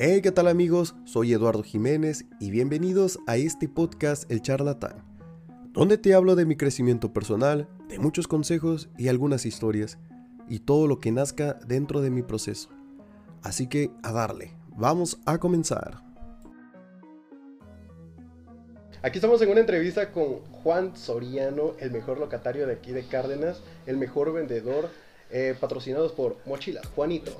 Hey, ¿qué tal amigos? Soy Eduardo Jiménez y bienvenidos a este podcast El Charlatán, donde te hablo de mi crecimiento personal, de muchos consejos y algunas historias, y todo lo que nazca dentro de mi proceso. Así que a darle, vamos a comenzar. Aquí estamos en una entrevista con Juan Soriano, el mejor locatario de aquí de Cárdenas, el mejor vendedor, patrocinados por Mochilas Juanito.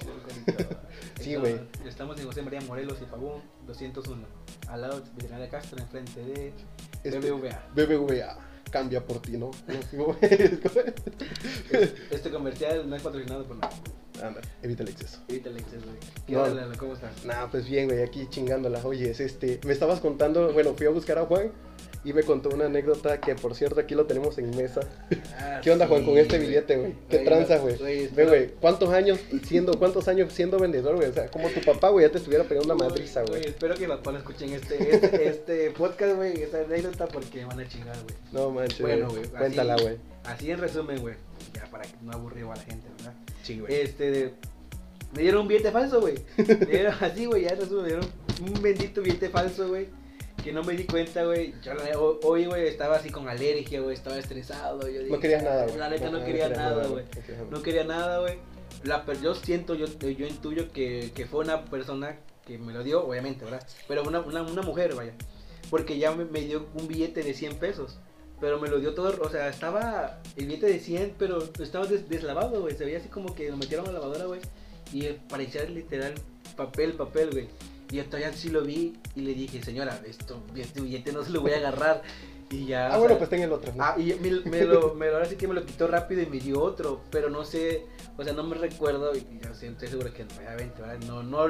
Sí, güey. Estamos en José María Morelos y Pavón 201, al lado de Villanueva de Castro, enfrente de BBVA. BBVA, cambia por ti, ¿no? Este comercial no es patrocinado por nada. Anda, evita el exceso. Evita el exceso, güey. ¿Qué tal? ¿Cómo estás? Nah, pues bien, güey, aquí chingándola. Oye, me estabas contando, bueno, fui a buscar a Juan y me contó una anécdota que, por cierto, aquí lo tenemos en mesa. ¿Qué onda, sí, Juan, con este billete, güey? ¿Qué tranza, güey? Ve, güey, ¿cuántos años siendo vendedor, güey? O sea, como tu papá, güey, ya te estuviera pegando una madriza, güey. Espero que papá lo escuchen este podcast, güey, esa anécdota, porque van a chingar, güey. No manches. Bueno, güey, cuéntala, güey. Así en resumen, güey, ya para que no aburra a la gente, ¿verdad? Sí, güey. Me dieron un billete falso, güey. Así, güey, ya en resumen, me dieron un bendito billete falso, güey, que no me di cuenta, güey. Yo hoy, güey, estaba así con alergia, güey, estaba estresado. Yo dije, no querías nada, güey. La neta no quería nada, güey. No quería nada, güey. Yo siento, yo intuyo que fue una persona que me lo dio, obviamente, ¿verdad? Pero una mujer, vaya. Porque ya me dio un billete de 100 pesos. Pero me lo dio todo, o sea, estaba el billete de 100, pero estaba deslavado, güey. Se veía así como que lo metieron a la lavadora, güey. Y parecía literal papel, güey. Y yo todavía sí lo vi y le dije, señora, este billete no se lo voy a agarrar. Y ya. Ah, bueno, sea, pues ten el otro, ¿no? Ah, y ahora sí que me lo quitó rápido y me dio otro, pero no sé, o sea, no me recuerdo, y yo estoy seguro que obviamente, ¿verdad? No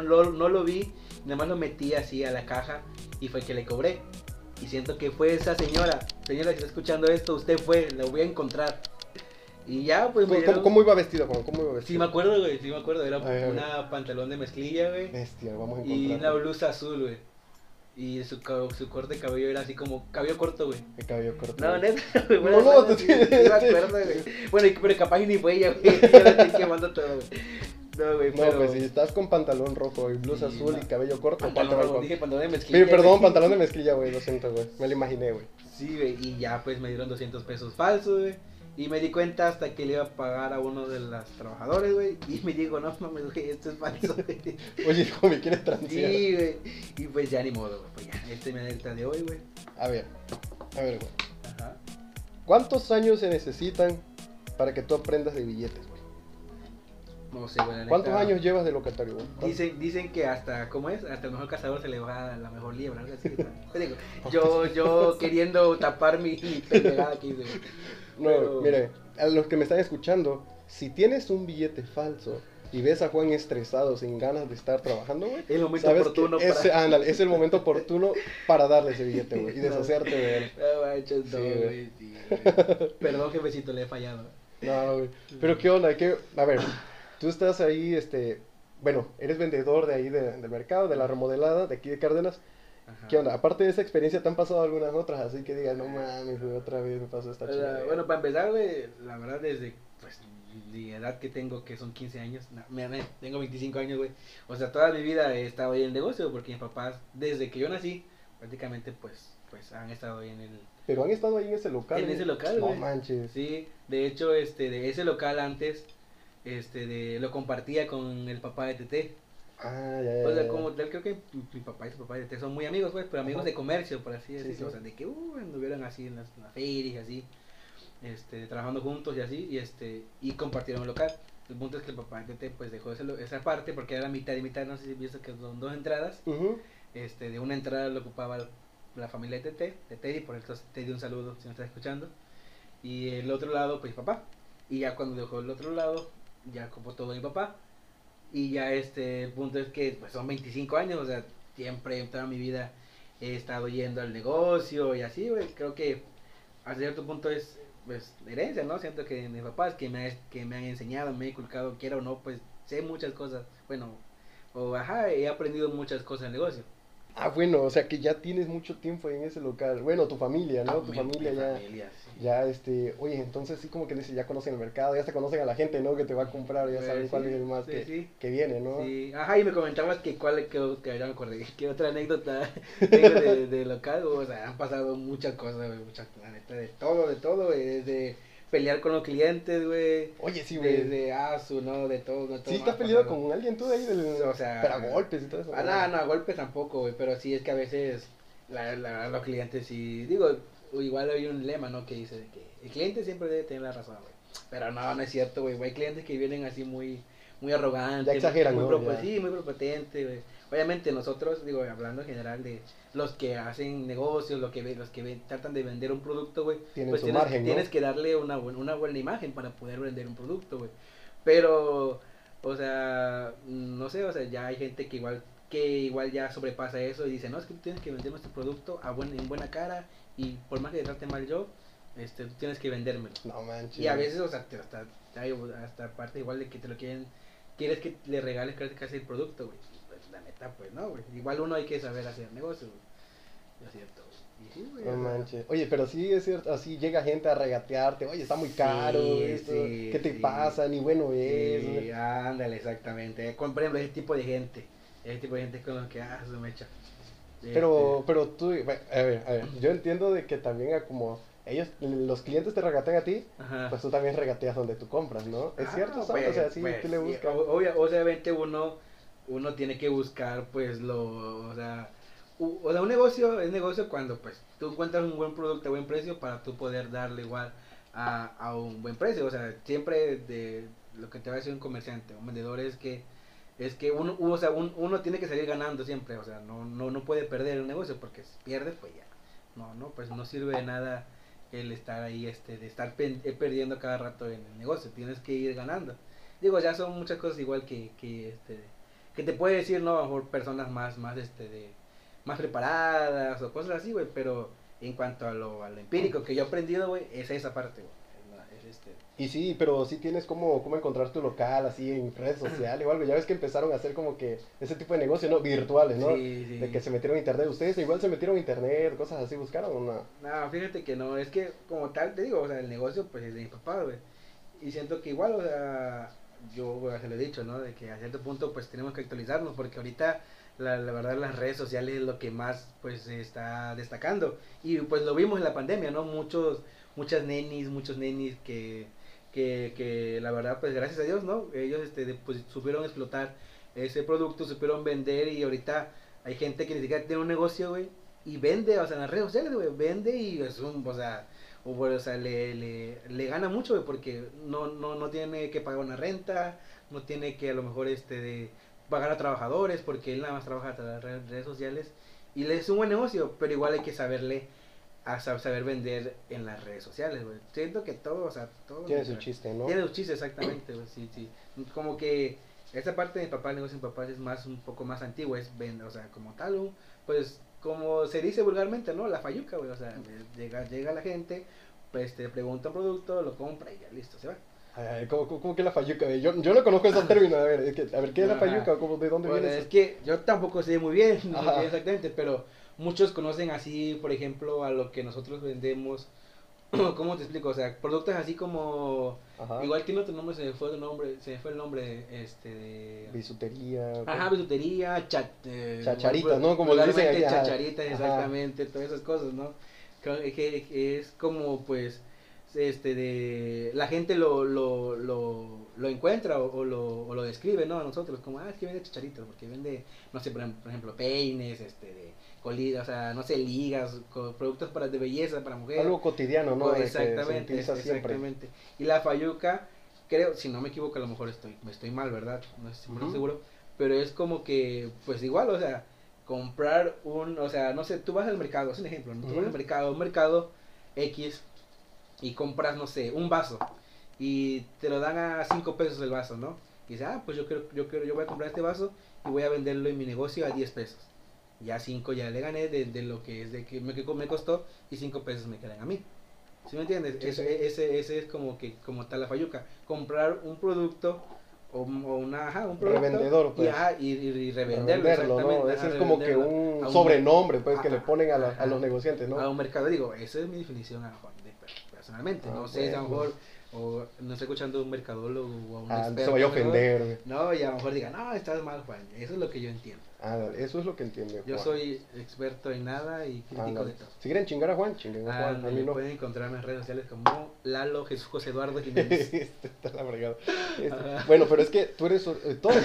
lo vi, nada más lo metí así a la caja y fue que le cobré. Y siento que fue esa señora que está escuchando esto, usted fue, la voy a encontrar. Y ya, pues, güey. ¿Cómo iba vestido, Juan? ¿Cómo iba vestido? Sí, me acuerdo, güey. Era una pantalón de mezclilla, güey. Bestia, vamos a encontrar. Y una blusa azul, güey. Y su corte de cabello era así como cabello corto, güey. El cabello corto. No, neta, güey. Bueno, no, tú tienes. No me acuerdo, güey. Bueno, pero capaz ni fue ella, güey. Yo la estoy quemando todo, güey. No, güey, no, pero, pues si estás con pantalón rojo y blusa azul y cabello corto, dije pantalón de mezclilla. Pero, perdón, pantalón de mezclilla, güey, lo siento, güey. Me lo imaginé, güey. Sí, güey, y ya pues me dieron 200 pesos falsos, güey. Y me di cuenta hasta que le iba a pagar a uno de los trabajadores, güey. Y me dijo, no mames, güey, esto es falso, güey. Oye, hijo, ¿me quieres transear? Sí, güey. Y pues ya ni modo, güey. Pues ya, es mi alerta de hoy, güey. A ver, güey. Ajá. ¿Cuántos años se necesitan para que tú aprendas de billetes, güey? No sé, güey. ¿Cuántos años llevas de locatario, güey? Dicen que hasta, ¿cómo es? Hasta el mejor cazador se le va la mejor liebra, ¿no? Así que, digo, yo queriendo tapar mi pendejada aquí, güey. No, pero... mire, a los que me están escuchando, si tienes un billete falso y ves a Juan estresado, sin ganas de estar trabajando, güey, es el momento oportuno es el momento oportuno para darle ese billete, güey, y deshacerte de él. Perdón, jefecito, le he fallado. No, güey, pero qué onda, a ver, tú estás ahí, bueno, eres vendedor de ahí del mercado, de la remodelada, de aquí de Cárdenas. Ajá. ¿Qué onda? Aparte de esa experiencia, ¿te han pasado algunas otras? Así que digas, no mames, otra vez me pasó esta chingada. Bueno, para empezar, la verdad, desde la edad que tengo, que son 15 años, tengo 25 años, güey. O sea, toda mi vida he estado ahí en el negocio, porque mis papás, desde que yo nací, prácticamente, pues han estado ahí en el... Pero han estado ahí en ese local. En ese local, güey. No manches. Sí, de hecho, de ese local antes, lo compartía con el papá de Teté. Ah, ya. O sea, como tal, creo que mi papá y su papá son muy amigos, güey, pero amigos de comercio, por así decirlo. Sí. O sea, de que anduvieron así en las ferias, así, trabajando juntos y así, y compartieron el local. El punto es que el papá pues dejó esa parte porque era mitad y mitad, no sé si viste que son dos entradas. Uh-huh. De una entrada lo ocupaba la familia de Teddy, por eso te di un saludo si me estás escuchando. Y el otro lado, pues papá. Y ya cuando dejó el otro lado, ya como todo mi papá. Y ya el punto es que pues son 25 años, o sea, siempre en toda mi vida he estado yendo al negocio y así, güey. Creo que a cierto punto es pues herencia, ¿no? Siento que mis papás que me han enseñado, me han inculcado, quiera o no, pues sé muchas cosas. Bueno, he aprendido muchas cosas del negocio. Ah, bueno, o sea que ya tienes mucho tiempo en ese local. Bueno, tu familia, ¿no? Tu familia ya. Sí. Ya, oye, entonces sí como que dice, ya conocen el mercado, ya se conocen a la gente, ¿no? Que te va a comprar, ya saben cuál es el más que viene, ¿no? Sí, ajá, y me comentabas que que otra anécdota tengo de local, o sea, han pasado muchas cosas, güey, muchas, la neta, de todo, güey, desde pelear con los clientes, güey. Oye, sí, güey. Desde ASU, ¿no? De todo, no todo. ¿Sí estás peleado con alguien tú de ahí? O sea. Pero a golpes y todo eso. No, a golpes tampoco, güey. Pero sí es que a veces los clientes sí. Digo, igual hay un lema, ¿no? Que dice que el cliente siempre debe tener la razón, güey. Pero no es cierto, güey. Hay clientes que vienen así muy, muy arrogantes. Ya exageran, güey. Sí, muy prepotentes, güey. Obviamente nosotros, digo, hablando en general de los que hacen negocios, los que tratan de vender un producto, güey, pues tienes que darle una buena imagen para poder vender un producto, güey. Pero, o sea, no sé, o sea, ya hay gente que igual ya sobrepasa eso y dice, no, es que tú tienes que vender nuestro producto en buena cara y por más que te trate mal yo, tú tienes que vendérmelo. No manches. Y a veces, o sea, hasta parte igual de que te lo quieres que le regales casi el producto, güey. La neta, pues no, güey. Igual uno hay que saber hacer negocios, güey. No es cierto, güey. Sí, güey, no manches. Oye, pero sí es cierto, así llega gente a regatearte. Oye, está muy caro, esto. Sí, ¿qué te pasa? Ni bueno es. Sí, ándale, exactamente. Por ejemplo, ese tipo de gente con los que se me echa. Pero tú, a ver, yo entiendo de que también como ellos, los clientes te regatean a ti, ajá, pues tú también regateas donde tú compras, ¿no? Es cierto, ¿sabes? Pues, o sea, sí, pues, tú le buscas. Obviamente uno tiene que buscar, pues, un negocio es negocio cuando, pues, tú encuentras un buen producto a buen precio para tú poder darle igual a un buen precio. O sea, siempre de lo que te va a decir un comerciante, un vendedor, es que uno tiene que salir ganando siempre. O sea, no puede perder el negocio, porque si pierdes, pues ya, pues no sirve de nada el estar ahí, de estar perdiendo cada rato en el negocio. Tienes que ir ganando. Digo, ya son muchas cosas igual que te puede decir, no, a lo mejor personas más preparadas o cosas así, güey, pero en cuanto a lo empírico que yo he aprendido, güey, es esa parte, güey. Y sí, pero sí tienes cómo encontrar tu local, así en redes sociales o algo. Ya ves que empezaron a hacer como que ese tipo de negocios, ¿no? Virtuales, ¿no? Sí, sí. De que se metieron a internet. ¿Ustedes igual se metieron a internet, cosas así, buscaron o no? No, fíjate que no, es que como tal, te digo, o sea, el negocio, pues, es de mi papá, güey. Y siento que igual, o sea, yo se lo he dicho, ¿no? De que a cierto punto, pues, tenemos que actualizarnos, porque ahorita la verdad las redes sociales es lo que más, pues, se está destacando. Y pues lo vimos en la pandemia, ¿no? Muchos nenis que la verdad, pues, gracias a Dios, ¿no? Ellos pues, supieron explotar ese producto, supieron vender, y ahorita hay gente que ni siquiera tiene un negocio, güey, y vende, o sea, en las redes sociales, güey, vende y es le gana mucho, güey, porque no tiene que pagar una renta, no tiene que a lo mejor pagar a trabajadores, porque él nada más trabaja a las redes sociales, y le es un buen negocio, pero igual hay que saber vender en las redes sociales, güey. Siento que todo, o sea, todo tiene su chiste, ¿no? Tiene su chiste, exactamente, güey. Sí. Como que esa parte de mi papá, el negocio de mi papá es un poco más antigua, es vender, o sea, como tal, pues, como se dice vulgarmente, ¿no? La falluca, güey, o sea, llega la gente, pues te pregunta un producto, lo compra y ya, listo, se va. ¿Cómo que la falluca? Yo no conozco ese término, a ver, ¿qué es la falluca? ¿De dónde viene eso? Es que yo tampoco sé muy bien, exactamente, pero muchos conocen así, por ejemplo, a lo que nosotros vendemos, ¿cómo te explico? O sea, productos así como, ajá, igual tiene otro nombre, se me fue el nombre, bisutería. Ajá, bisutería, chacharitas, ¿no? Como le dicen allá. Chacharitas, exactamente, ajá, todas esas cosas, ¿no? Que es como, pues, la gente lo encuentra o lo describe, ¿no? A nosotros, como, es que vende chacharitos, porque vende, no sé, por ejemplo, peines, colidas, o sea, no sé, ligas, productos de belleza para mujeres. Algo cotidiano, ¿no? Exactamente. Y la falluca, creo, si no me equivoco, a lo mejor me estoy mal, ¿verdad? No estoy muy seguro, pero es como que, pues igual, o sea, comprar o sea, no sé, tú vas al mercado, es un ejemplo, ¿no? Tú vas al mercado, un mercado X, y compras, no sé, un vaso y te lo dan a 5 pesos el vaso, ¿no? Y dices, pues yo voy a comprar este vaso y voy a venderlo en mi negocio a 10 pesos. Ya 5 ya le gané de lo que es, de que me costó, y 5 pesos me quedan a mí. ¿Sí me entiendes? Sí. Ese es como tal la falluca. Comprar un producto un producto, revendedor, pues. Y revenderlo, ¿no? Ese es como que un sobrenombre, pues, que le ponen a los negociantes, ¿no? A un mercado, digo, esa es mi definición, personalmente. No sé, a lo mejor, o no estoy escuchando a un mercadólogo o a un experto. Se vaya a ofender. No, y a lo mejor diga, no, estás mal, Juan. Eso es lo que yo entiendo. Eso es lo que entiende Juan. Yo soy experto en nada y crítico de todo. Si quieren chingar a Juan, chinguen a Juan. A mí no. Pueden encontrarme en redes sociales como Lalo Jesús Eduardo Jiménez. Está la fregada. Bueno, pero es que tú eres,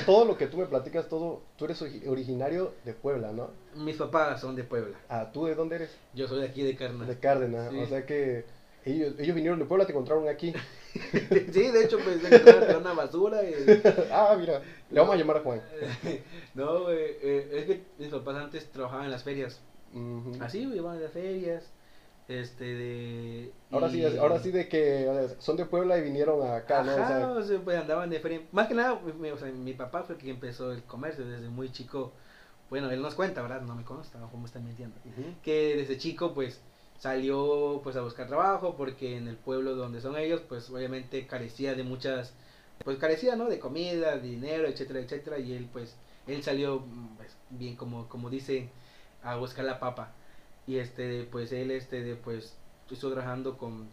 todo lo que tú me platicas, tú eres originario de Puebla, ¿no? Mis papás son de Puebla. ¿Tú de dónde eres? Yo soy de aquí, de Cárdenas. De Cárdenas, sí. O sea que... Ellos vinieron de Puebla, te encontraron aquí. Sí, de hecho, pues, encontraron una basura. Mira, le vamos a llamar a Juan. No, es que mis papás antes trabajaban en las ferias. Uh-huh. Así, iban a las ferias. Ahora sí de que son de Puebla y vinieron acá, ¿no? Ajá, o sea, pues andaban de feria. Más que nada, o sea, mi papá fue quien empezó el comercio desde muy chico. Bueno, él nos cuenta, ¿verdad? No me consta, no me están mintiendo. Uh-huh. Que desde chico, pues... salió pues a buscar trabajo porque en el pueblo donde son ellos pues obviamente carecía de muchas, pues carecía, ¿no? De comida, de dinero, etcétera, etcétera, y él salió pues, bien como dice, a buscar la papa, y pues él pues estuvo trabajando con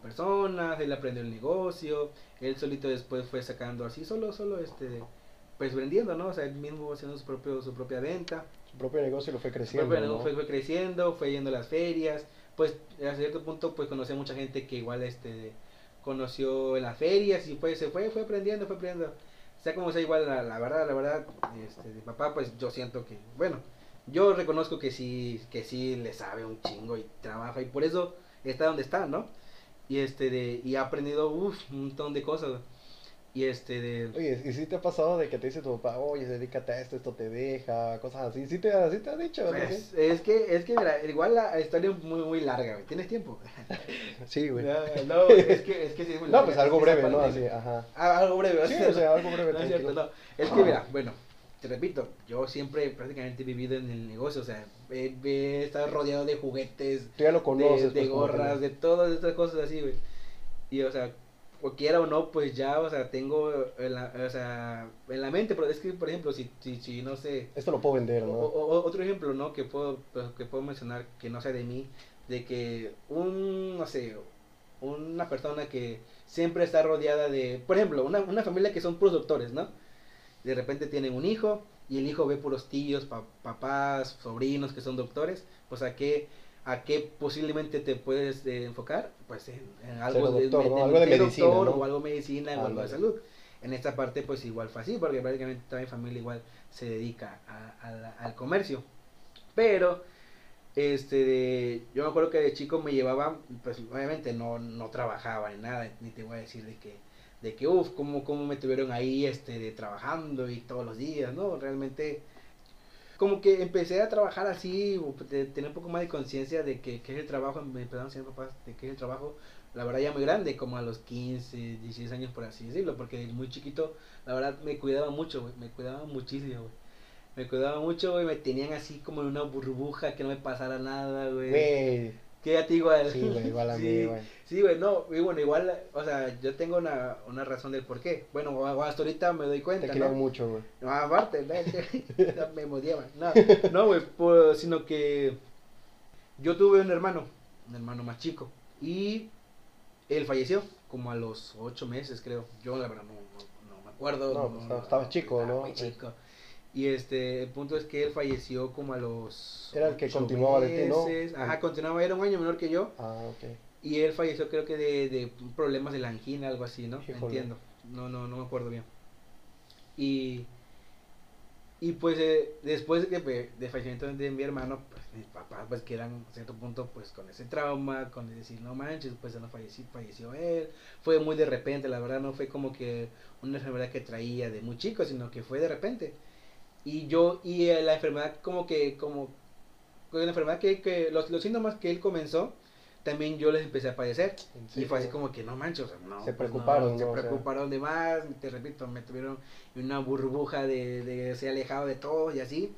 personas, él aprendió el negocio, él solito después fue sacando así solo pues vendiendo, ¿no? O sea, él mismo haciendo su propia venta. Su propio negocio lo fue creciendo. Su propio negocio, ¿no? Fue creciendo, fue yendo a las ferias, pues a cierto punto pues conocí a mucha gente que igual conoció en las ferias y pues se fue aprendiendo, O sea, como sea, igual la verdad, de papá, pues yo siento que, bueno, yo reconozco que sí le sabe un chingo y trabaja y por eso está donde está, ¿no? Y y ha aprendido un montón de cosas. Y Oye, ¿y si te ha pasado de que te dice tu papá, oye, dedícate a esto te deja, cosas así? ¿Sí te ha dicho? Pues, es que mira, igual la historia es muy, muy larga, güey. ¿Tienes tiempo? Sí, güey. No, es que sí es muy larga. No, pues algo breve, ¿no? Así, ajá. Algo breve. Sí, o sea, algo breve. No, es cierto, no. Es que mira, bueno, te repito, yo siempre prácticamente he vivido en el negocio, o sea, he estado rodeado de juguetes. Tú ya lo conoces. De gorras, de todas estas cosas así, güey. Y, o sea... o quiera o no, pues ya, o sea, tengo en la mente, pero es que, por ejemplo, si no sé... Esto lo puedo vender, ¿no? O otro ejemplo, ¿no? Que puedo mencionar, que no sea de mí, de que no sé, una persona que siempre está rodeada de... Por ejemplo, una familia que son puros doctores, ¿no? De repente tienen un hijo, y el hijo ve puros tíos, papás, sobrinos que son doctores, pues ¿a qué posiblemente te puedes enfocar? Pues en algo, doctor, ¿no? Algo de medicina, doctor, ¿no? O algo de medicina, o algo de salud. En esta parte pues igual fue así, porque prácticamente toda mi familia igual se dedica al comercio. Pero yo me acuerdo que de chico me llevaban, pues obviamente no trabajaba ni nada, ni te voy a decir de que cómo me tuvieron ahí trabajando y todos los días, ¿no? Realmente... como que empecé a trabajar así, tener un poco más de conciencia de que es el trabajo, me empezaron a decir papás de que es el trabajo, la verdad ya muy grande, como a los 15, 16 años por así decirlo, porque desde muy chiquito, la verdad me cuidaba mucho, güey, me cuidaba muchísimo, güey. Me cuidaba mucho, güey, me tenían así como en una burbuja, que no me pasara nada, güey. Que ya te igual. Sí, güey, igual a mí, güey. Sí, güey, no, y bueno, igual, o sea, yo tengo una razón del por qué. Bueno, hasta ahorita me doy cuenta, te quiero, ¿no? Mucho, güey. No, aparte, ¿no? Me odiaba. No, güey, pues, sino que yo tuve un hermano más chico, y él falleció como a los 8 meses, creo. Yo, la verdad, no me acuerdo. No, pues, estaba chico, ¿no? Muy chico. Y el punto es que él falleció como a los... Era el que continuaba de ti, ¿no? Ajá, continuaba, era un año menor que yo. Okay. Y él falleció creo que de problemas de la angina, algo así, ¿no? Híjole. Entiendo, no me acuerdo bien. Y pues después de fallecimiento de mi hermano, pues mis papás pues que eran a cierto punto pues con ese trauma, con decir no manches, pues no falleció él. Fue muy de repente, la verdad no fue como que una enfermedad que traía de muy chico, sino que fue de repente. Y la enfermedad como la enfermedad que los síntomas que él comenzó, también yo les empecé a padecer. Sí, y fue así como que no manches, o sea, no. Se preocuparon. Pues no, se preocuparon de más, te repito, me tuvieron en una burbuja de ser alejado de todo y así.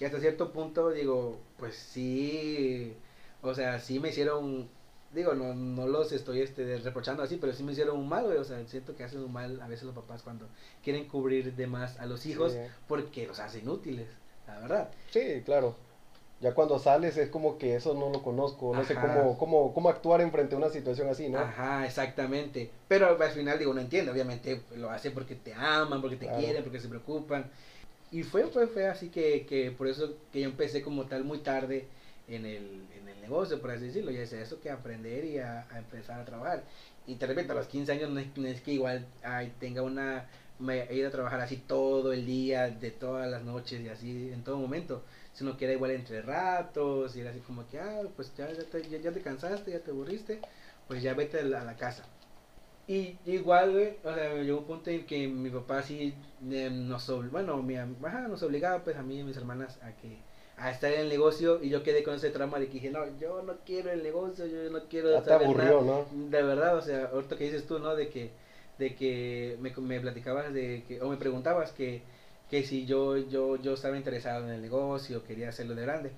Y hasta cierto punto digo, pues sí, o sea, sí me hicieron digo, no los estoy reprochando así, pero sí me hicieron un mal, güey. O sea, siento que hacen un mal a veces los papás cuando quieren cubrir de más a los hijos, sí, porque los hacen útiles, la verdad. Sí, claro. Ya cuando sales es como que eso no lo conozco, no, ajá, sé cómo actuar enfrente a una situación así, ¿no? Ajá, exactamente. Pero al final, digo, no entiendo, obviamente lo hacen porque te aman, porque te, claro, quieren, porque se preocupan. Y fue así que por eso que yo empecé como tal muy tarde en el negocio, por así decirlo. Ya es eso, que aprender y a empezar a trabajar. Y te repito, a los 15 años no es que igual tenga una... me he ido a trabajar así todo el día, de todas las noches y así, en todo momento, sino que era igual entre ratos, y era así como que, pues ya te cansaste, ya te aburriste, pues ya vete a la casa. Y igual, güey, o sea, llegó un punto en que mi papá sí nos obligaba, pues, a mí y a mis hermanas a estar en el negocio, y yo quedé con ese trauma de que dije, no, yo no quiero el negocio, yo no quiero saber nada. Ya te aburrió, ¿no? De verdad, o sea, ahorita que dices tú, ¿no?, de que me platicabas o me preguntabas que si yo estaba interesado en el negocio, quería hacerlo de grande,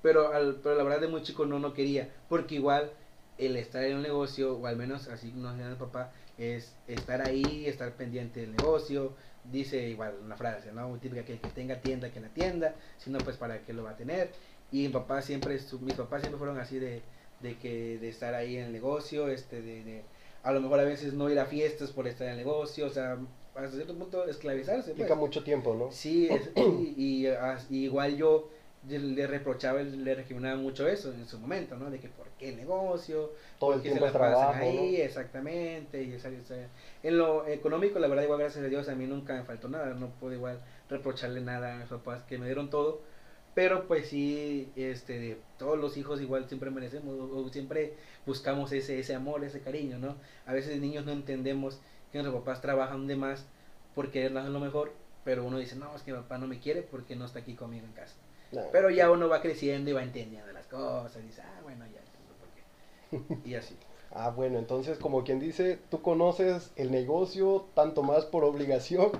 pero la verdad de muy chico no quería, porque igual el estar en un negocio, o al menos así nos decía el papá, es estar ahí, estar pendiente del negocio. Dice igual una frase, ¿no?, muy típica, que el que tenga tienda, que la tienda, si no, pues para qué lo va a tener. Y mis papás siempre fueron así de estar ahí en el negocio, a lo mejor a veces no ir a fiestas por estar en el negocio, o sea, hasta cierto punto esclavizarse. Implica mucho tiempo, ¿no? Sí, y igual yo le reprochaba, le recriminaba mucho eso en su momento, ¿no? De que ¿por qué el negocio? Todo el tiempo se la pasan trabajo, ahí, ¿no? Exactamente. Y en lo económico, la verdad, igual gracias a Dios a mí nunca me faltó nada, no puedo igual reprocharle nada a mis papás que me dieron todo. Pero pues sí, todos los hijos igual siempre merecemos, o siempre buscamos ese amor, ese cariño, ¿no? A veces niños no entendemos que nuestros papás trabajan de más por querernos lo mejor, pero uno dice, no, es que mi papá no me quiere porque no está aquí conmigo en casa. No. Pero ya uno va creciendo y va entendiendo las cosas, y dice, bueno, ya, no sé por qué. Y así. Bueno, entonces, como quien dice, tú conoces el negocio tanto más por obligación,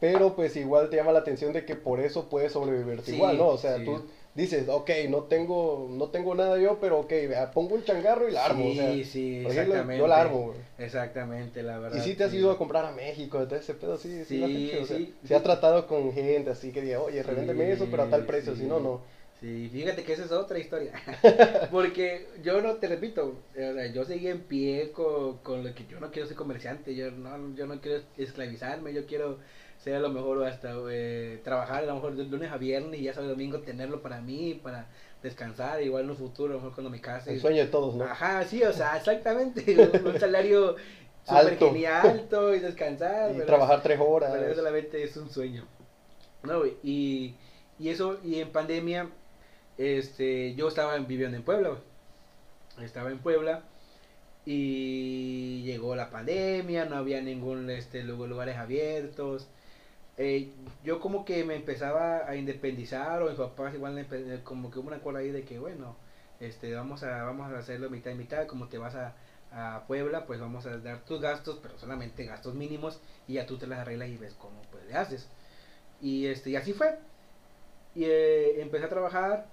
pero pues igual te llama la atención de que por eso puedes sobrevivir, sí, igual, ¿no? O sea, sí, tú dices, okay, no tengo nada yo, pero okay, pongo un changarro y la armo. Sí, o sea, sí, exactamente. Yo la armo, güey. Exactamente, la verdad. Y sí te has ido a comprar a México, entonces ese pedo sí lo has hecho, o sea, sí, sí has tratado con gente así que diga, oye, revéndeme eso, pero a tal precio, si no, no. Sí, fíjate que esa es otra historia, porque yo no, te repito, o sea, yo seguí en pie con lo que yo no quiero ser comerciante, yo no quiero esclavizarme, yo quiero... sea a lo mejor hasta trabajar a lo mejor de lunes a viernes y ya sábado y domingo tenerlo para mí, para descansar, igual en un futuro, a lo mejor cuando me case. El sueño de todos, ¿no? Ajá, sí, o sea, exactamente, un salario súper genial, alto, y descansar. Y pero trabajar 3 horas. Pero eso solamente es un sueño, ¿no, güey? Y eso, y en pandemia, yo estaba viviendo en Puebla, güey. Estaba en Puebla. Y llegó la pandemia, no había ningún lugares abiertos. Yo como que me empezaba a independizar, o mis papás igual como que hubo un acuerdo ahí de que bueno, vamos a hacerlo mitad y mitad, como te vas a Puebla, pues vamos a dar tus gastos, pero solamente gastos mínimos, y ya tú te las arreglas y ves cómo pues le haces. Y así fue. Y empecé a trabajar,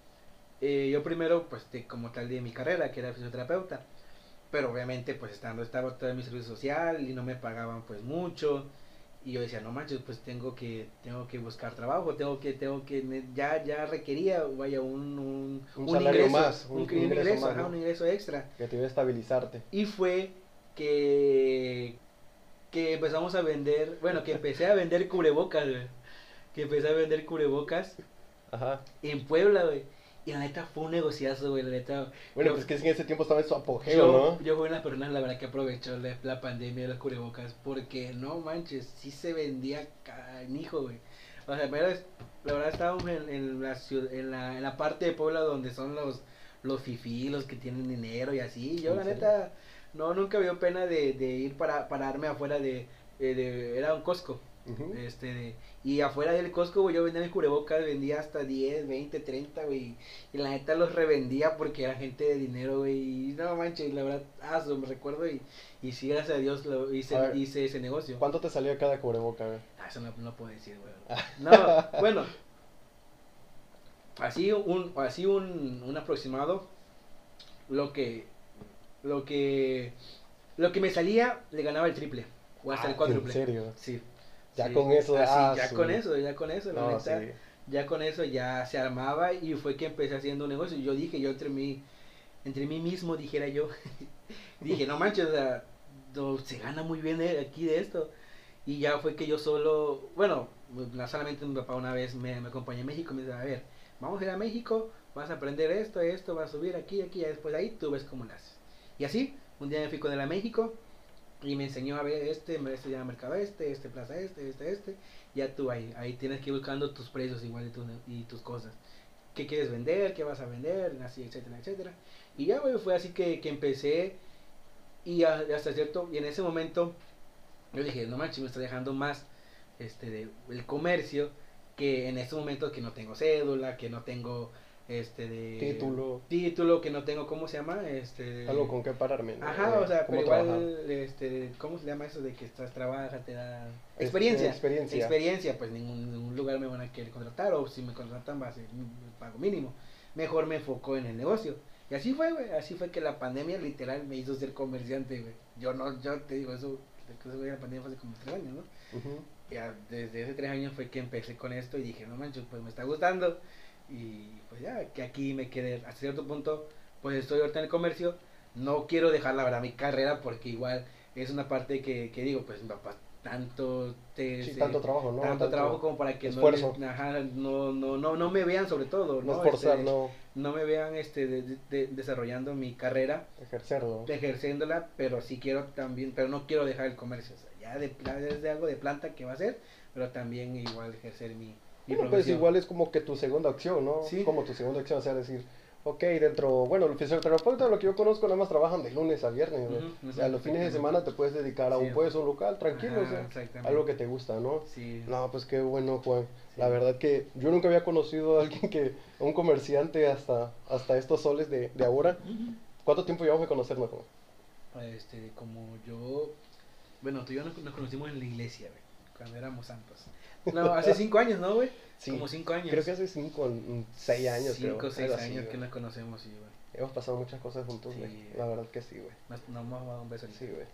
yo primero pues como tal de mi carrera, que era fisioterapeuta. Pero obviamente pues estaba todo en mi servicio social y no me pagaban pues mucho, y yo decía, no manches, pues tengo que buscar trabajo, ya requería, vaya, un salario ingreso más, un ingreso más, ¿no? Un ingreso extra que te iba a estabilizarte. Y fue que empezamos a vender, bueno, que empecé a vender cubrebocas, güey. Ajá. En Puebla, güey. Y la neta fue un negociazo, güey, la neta. Bueno, pues que en ese tiempo estaba en su apogeo, ¿no? Yo fui una persona, la verdad, que aprovechó la pandemia de los cubrebocas, porque no manches, sí se vendía canijo, güey. O sea, pero la verdad estábamos en la parte de Puebla donde son los fifí, los que tienen dinero y así. Yo, la neta, nunca me dio pena de ir pararme afuera era un Costco. Uh-huh. Y afuera del Costco, güey, yo vendía mis cubrebocas, vendía hasta 10, 20, 30, güey, y la neta los revendía porque era gente de dinero, güey, y no manches, la verdad, me recuerdo, y sí, gracias a Dios lo hice ese negocio. ¿Cuánto te salía cada cubreboca, güey? Eso no puedo decir, güey. No, bueno, así un aproximado, lo que me salía le ganaba el triple o hasta el cuádruple. ¿En serio? Sí. Ya sí, con eso, ya con eso, no, la neta, sí. Ya con eso ya se armaba y fue que empecé haciendo un negocio. Yo dije, yo entre mí mismo dijera yo, dije, no manches, o sea, se gana muy bien aquí de esto. Y ya fue que yo solo, bueno, solamente mi papá una vez me acompañó a México y me dice, a ver, vamos a ir a México, vas a aprender esto, vas a subir aquí, y después ahí tú ves cómo lo haces. Y así, un día me fui con él a México y me enseñó a ver este llama mercado plaza este, ya tú ahí tienes que ir buscando tus precios igual y tus cosas. ¿Qué quieres vender? ¿Qué vas a vender? Así, etcétera, etcétera. Y ya, güey, fue así que empecé y hasta cierto, y en ese momento yo dije, no manches, me está dejando más el comercio que en estos momentos que no tengo cédula, que no tengo título, que no tengo, ¿cómo se llama? Algo con qué pararme, ¿no? Ajá, o sea, pero igual, trabajar? ¿Cómo se llama eso de que estás trabajando, te da experiencia? Pues ningún lugar me van a querer contratar, o si me contratan va a ser un pago mínimo. Mejor me enfocó en el negocio. Y así fue, güey, así fue que la pandemia literal me hizo ser comerciante, güey. Yo te digo, eso, la pandemia fue hace como 3 años, ¿no? Uh-huh. Ya desde hace 3 años fue que empecé con esto y dije, no manches, pues me está gustando. Y pues ya, que aquí me quedé, hasta cierto punto, pues estoy ahorita en el comercio, no quiero dejar la verdad mi carrera porque igual es una parte que digo, pues mi papá tanto trabajo, ¿no? Tanto trabajo como para que esfuerzo. No me vean sobre todo, ¿no? No me vean desarrollando mi carrera, ejerciéndola, pero sí quiero también, pero no quiero dejar el comercio, o sea, ya desde algo de planta que va a ser, pero también igual ejercer mi bueno, profesión. Pues igual es como que tu segunda acción, ¿no? Sí. Como tu segunda acción, o sea, decir, okay, los fisioterapeutas, lo que yo conozco, nada más trabajan de lunes a viernes, ¿no? Uh-huh, o sea, los fines de semana te puedes dedicar a un puesto, un local, tranquilo, o sea, algo que te gusta, ¿no? Sí. No, pues qué bueno, Juan. Sí. La verdad que yo nunca había conocido a alguien un comerciante hasta estos soles de ahora. Uh-huh. ¿Cuánto tiempo llevamos de conocernos, Juan? Tú y yo nos conocimos en la iglesia, güey, cuando éramos santos. No, hace 5 años, ¿no, güey? Sí, como 5 años. Creo que hace 5, 6 años. 5 o 6 años que nos conocemos, sí, güey. Hemos pasado muchas cosas juntos, güey. Sí, la verdad que sí, güey. Nos hemos dado un beso. Sí, güey.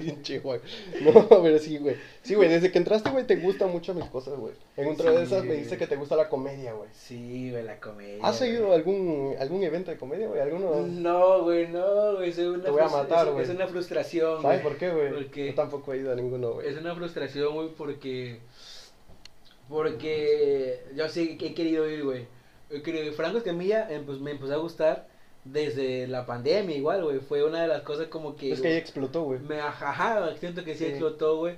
Bien chihuahua. No, pero sí, güey. Sí, güey, desde que entraste, güey, te gustan mucho mis cosas, güey. En otra de esas me dice que te gusta la comedia, güey. Sí, güey, la comedia. ¿Has seguido algún evento de comedia, güey? ¿Alguno? No, güey, no, güey. Te voy a matar, güey. Es una frustración, güey. ¿Sabes por qué, güey? Porque yo tampoco he ido a ninguno, güey. Es una frustración, güey, porque yo sí he querido ir, güey. Franco Escamilla me empezó a gustar desde la pandemia igual, güey, fue una de las cosas como que... Es que ahí explotó, güey. Siento que sí explotó, güey,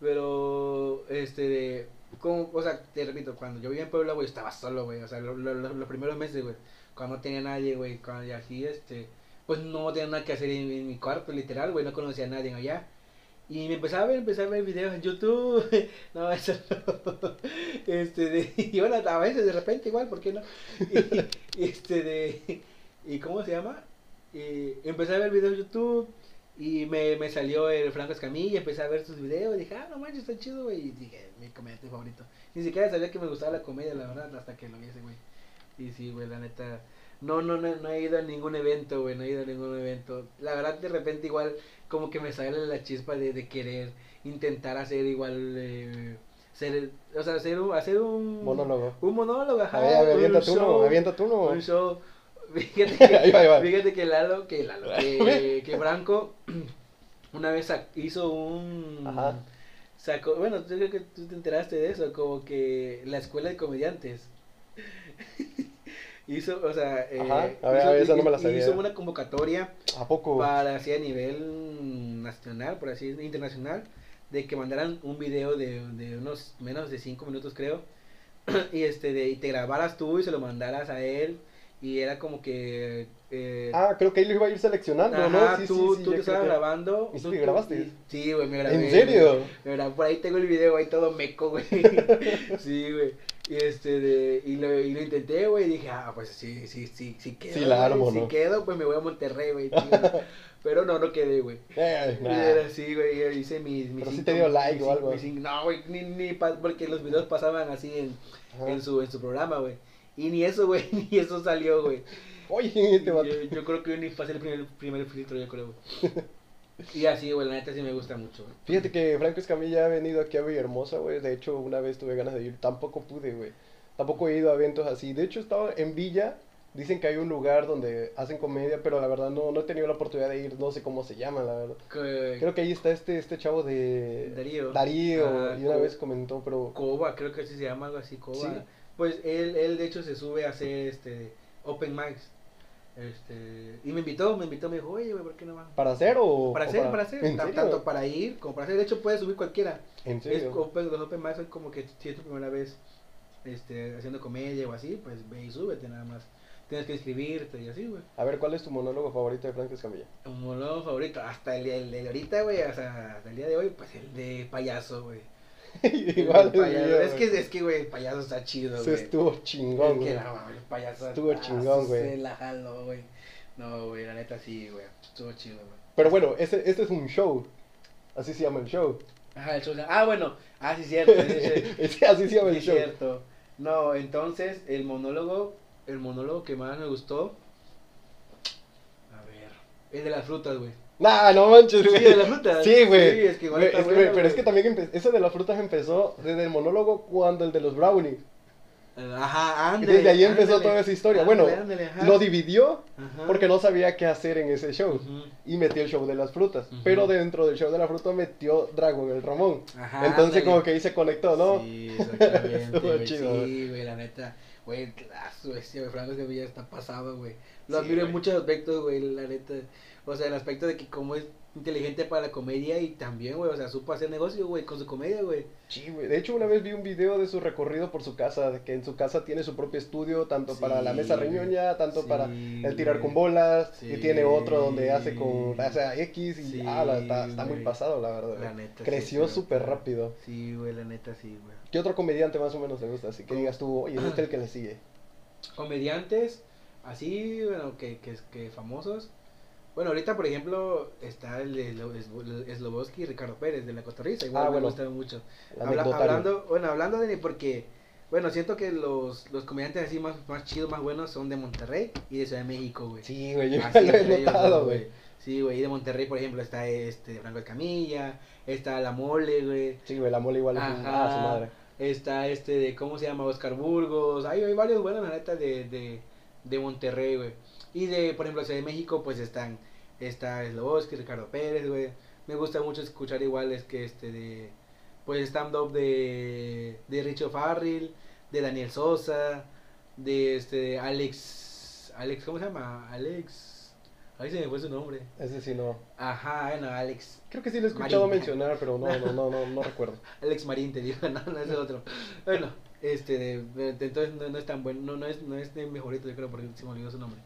pero, o sea, te repito, cuando yo vivía en Puebla, güey, estaba solo, güey, o sea, los primeros meses, güey, cuando no tenía nadie, güey, cuando ya aquí, pues no tenía nada que hacer en mi cuarto, literal, güey, no conocía a nadie allá. Y me empezaba a ver videos en YouTube, no, eso no, y bueno, a veces de repente igual, ¿por qué no? ¿Y cómo se llama? Empecé a ver videos de YouTube y me salió el Franco Escamilla, empecé a ver sus videos y dije, no manches, está chido, güey. Y dije, mi comediante favorito. Ni siquiera sabía que me gustaba la comedia, la verdad, hasta que lo vi ese, güey. Y sí, güey, la neta, no he ido a ningún evento, güey, La verdad, de repente igual como que me sale la chispa de querer intentar hacer igual... hacer un... Monólogo. Un monólogo, ajá. Aviéntate uno. Un show. Fíjate que que Franco una vez hizo yo creo que tú te enteraste de eso, como que la escuela de comediantes hizo una convocatoria. ¿A poco? Para así a nivel nacional, por así internacional, de que mandaran un video de unos menos de 5 minutos, creo, y y te grabaras tú y se lo mandaras a él. Y era como que... creo que ahí lo iba a ir seleccionando, ajá, ¿no? Sí, tú te estabas grabando. ¿Y tú grabaste? Sí, güey, me grabé. ¿En serio? Por ahí tengo el video, ahí todo meco, güey. Sí, güey. Y y lo intenté, güey, y dije, pues sí quedo. Sí la armo, ¿no? Si quedo, pues me voy a Monterrey, güey. Pero no quedé, güey. Era así, güey, hice mis... Pero sí te dio like o algo. No, güey, ni porque los videos pasaban así en su programa, güey. Y ni eso salió, güey. Oye, este vato. Yo creo que Unif va a ser el primer filtro, yo creo. Y así, güey, la neta sí me gusta mucho, güey. Fíjate que Franco Escamilla ha venido aquí a Villahermosa, güey. De hecho, una vez tuve ganas de ir, tampoco pude, güey. Tampoco he ido a eventos así. De hecho, estaba en Villa. Dicen que hay un lugar donde hacen comedia, pero la verdad no he tenido la oportunidad de ir, no sé cómo se llama, la verdad. Creo que ahí está este chavo de... Darío, y una vez comentó, pero... Coba, creo que así se llama, algo así, Coba. ¿Sí? Pues él de hecho se sube a hacer open mics. Y me invitó, me dijo, oye, güey, ¿por qué no vas? ¿Para hacer o...? Para hacer, tanto para ir como para hacer. De hecho, puedes subir cualquiera. ¿En serio? Los open mics son como que si es tu primera vez haciendo comedia o así, pues ve y súbete nada más. Tienes que inscribirte y así, güey. A ver, ¿cuál es tu monólogo favorito de Franco Escamilla? Un monólogo favorito, hasta el de ahorita, güey, hasta el día de hoy, pues el de payaso, güey. Igual el payaso, mío, es que, güey, el payaso está chido, güey. Se estuvo chingón, güey. El payaso estuvo chingón, güey. Se la jaló, güey. No, güey, la neta sí, güey. Estuvo chido, güey. Pero bueno, este es un show. Así se llama el show. Ajá, el show. Ah, bueno. Ah, sí, cierto. Así se llama el show. Cierto. No, entonces, el monólogo que más me gustó, a ver, el de las frutas, güey. Nah, no manches, güey. Sí, de las frutas. Sí, güey. Sí, es que igual está buena, pero es que también ese de las frutas empezó desde el monólogo cuando el de los brownies. Ajá, ándale. Desde ahí empezó toda esa historia. Ándale, lo dividió, ajá, porque no sabía qué hacer en ese show, uh-huh, y metió el show de las frutas, uh-huh, pero dentro del show de las frutas metió Dragón el Ramón. Ajá, entonces ándale, como que ahí se conectó, ¿no? Sí, exactamente. Estuvo güey, chido. Sí, güey, la neta. Güey, Franco Escamilla está pasado, güey. Lo admiro en muchos aspectos, güey, la neta. O sea, el aspecto de que cómo es inteligente para la comedia y también, güey, o sea, supo hacer negocio, güey, con su comedia, güey. Sí, güey. De hecho, una vez vi un video de su recorrido por su casa, de que en su casa tiene su propio estudio, tanto para la mesa reñoña, tanto para el tirar con bolas, y tiene otro donde hace con, o sea, X, y está muy pasado, la verdad. La neta. Creció súper rápido. Sí, güey, la neta, sí, güey. ¿Qué otro comediante más o menos te gusta? Así que digas tú, oye, este es el que le sigue. Comediantes, así, bueno, que famosos. Bueno, ahorita, por ejemplo, está el de Sloboski y Ricardo Pérez, de La Cotorrisa, igual me gusta mucho. Hablando de... porque, bueno, siento que los comediantes así más chidos, más buenos, son de Monterrey y de Ciudad de México, güey. Sí, güey, yo lo he notado, güey. Sí, güey, y de Monterrey, por ejemplo, está Franco Escamilla, está La Mole, güey. Sí, güey, La Mole igual es a su madre. Está ¿cómo se llama? Oscar Burgos. Hay varios buenos, la neta, de Monterrey, güey. Y de, por ejemplo, Ciudad de México, pues está Sloboski, Ricardo Pérez, güey. Me gusta mucho escuchar igual pues stand-up de Richo Farrell, de Daniel Sosa, de Alex, ¿cómo se llama? Alex, ahí se me fue su nombre. Ese sí no. Ajá, bueno, Alex. Creo que sí lo he escuchado mencionar, pero no recuerdo. Alex Marín, te digo, no es otro. Bueno, entonces no es tan bueno, no es de mejorito, yo creo, porque se me olvidó su nombre.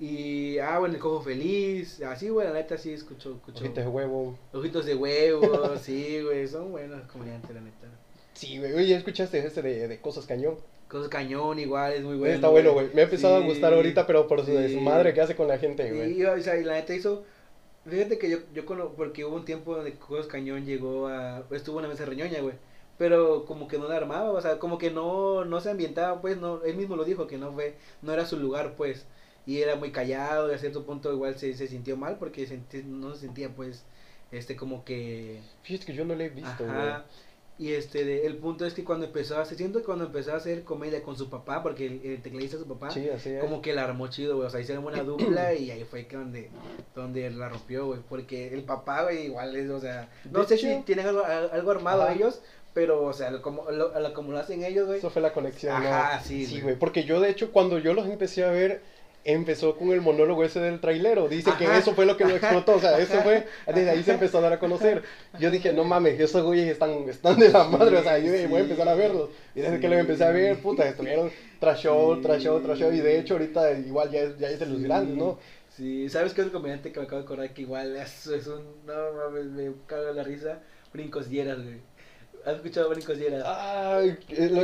Y, bueno, el Cojo Feliz, así, güey, la neta, sí, escucho. Ojitos de huevo, sí, güey, son buenos comediantes, la neta. Sí, güey, oye, ¿escuchaste de Cosas Cañón? Cosas Cañón, igual, es muy bueno. Está bueno, güey, me ha empezado a gustar ahorita, pero por su madre que hace con la gente, güey. Sí, o sea, y la neta hizo, fíjate que yo conozco, porque hubo un tiempo donde Cosas Cañón estuvo en una mesa reñoña, güey. Pero como que no la armaba, o sea, como que no se ambientaba, pues, no, él mismo lo dijo, que no era su lugar, pues. Y era muy callado, y a cierto punto igual se sintió mal porque no se sentía, pues, como que... Fíjate que yo no le he visto, güey. Y el punto es que cuando empezó a hacer comedia con su papá, porque el tecladista de su papá, sí, así es, como que la armó chido, güey, o sea, hicieron una dupla y ahí fue que donde la rompió, güey, porque el papá, güey, igual es, o sea, no sé si tienen algo armado a ellos, pero, o sea, como lo hacen ellos, güey. Eso fue la conexión, ajá, ¿no? Sí, güey, porque yo, de hecho, cuando yo los empecé a ver... Empezó con el monólogo ese del trailero. Dice que eso fue lo que lo explotó. O sea, eso fue. Desde ahí se empezó a dar a conocer. Yo dije, no mames, esos güeyes están de la madre. O sea, yo dije, voy a empezar a verlos. Y desde que los empecé a ver, puta, estuvieron tras show. Y de hecho, ahorita igual ya es de los grandes, ¿no? Sí, ¿sabes qué es el comediante que me acabo de acordar? Que igual es un. No mames, me cago en la risa. Brincos Dieras, güey. ¿Has escuchado Brincos Dieras?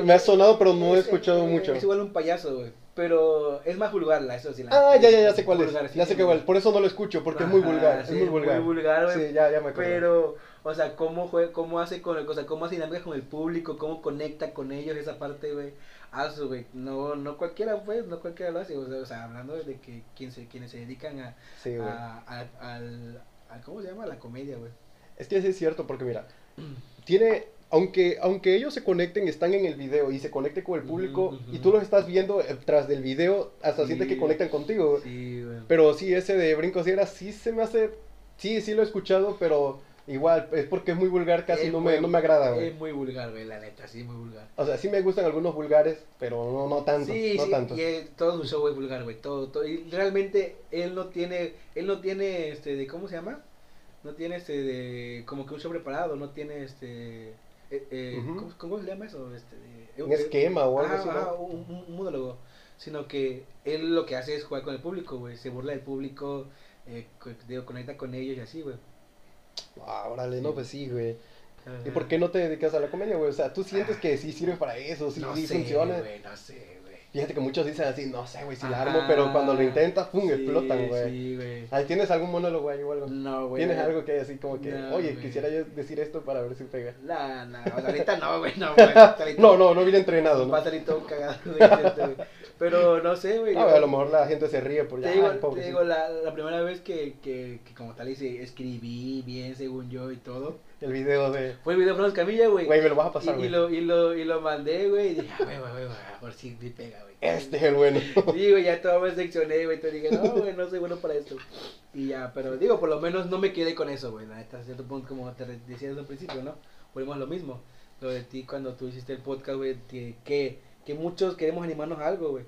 Me ha sonado, pero no he escuchado mucho. Es igual un payaso, güey. Pero es más vulgar, eso sí. Ya sé cuál es. Vulgar, sí, ya sé que igual, por eso no lo escucho, porque es muy vulgar. Sí, es muy vulgar, güey. Sí, ya me acuerdo. Pero, O sea, cómo juega, cómo hace con el, o sea, cómo hace dinámica con el público, cómo conecta con ellos, esa parte, güey. Aso, güey. No cualquiera, pues, no cualquiera lo hace. O sea, hablando de que quienes se dedican a, sí, al ¿cómo se llama? A la comedia, güey. Es que sí es cierto, porque mira, tiene, aunque ellos se conecten, están en el video y se conecten con el público, mm-hmm. Y tú los estás viendo tras del video, hasta sí, sientes que conectan contigo. Sí, güey. Pero sí, ese de Brincos Dieras sí se me hace, sí lo he escuchado, pero igual, es porque es muy vulgar, casi es no me agrada, güey. Es muy vulgar, güey, la neta, sí, muy vulgar. O sea, sí me gustan algunos vulgares, pero no tanto, sí, no sí, tanto. Sí, todo su show es vulgar, güey, todo. Y realmente él no tiene, ¿cómo se llama? No tiene, como que un show preparado, no tiene, uh-huh. ¿Cómo se llama eso? Un esquema o algo así, ¿no? Un monólogo, sino que él lo que hace es jugar con el público, güey, se burla del público, conecta con ellos y así, güey. Ah, órale, sí. No, pues sí, güey. Ajá. ¿Y por qué no te dedicas a la comedia, güey? O sea, ¿tú sientes que sí sirve para eso? Sí, no sí sé, funciona. Güey, no sé, güey. Fíjate que muchos dicen así, no sé, güey, si la armo, pero cuando lo intentas, ¡pum!, sí, explotan, güey. Sí, güey. Ahí, ¿tienes algún monólogo ahí o algo? No, güey. ¿Tienes algo que hay así como que, no, oye, güey, quisiera yo decir esto para ver si pega? No, ahorita no, güey, no, güey. No viene entrenado, ¿no? Va a salir todo cagado, güey. Pero no sé, güey. A lo mejor la gente se ríe por te digo, la primera vez que como tal hice, escribí bien según yo y todo. El video de... Fue el video de Franco Escamilla, güey. Güey, me lo vas a pasar, güey. Y lo mandé, güey, y dije, güey, por si me pega, güey. Este es el bueno. Sí, güey, ya todo me seccioné, güey, te dije, no, güey, no soy bueno para esto. Y ya, pero digo, por lo menos no me quedé con eso, güey, hasta cierto punto, como te decía desde un principio, ¿no? Volvemos a lo mismo, lo de ti cuando tú hiciste el podcast, güey, que muchos queremos animarnos a algo, güey,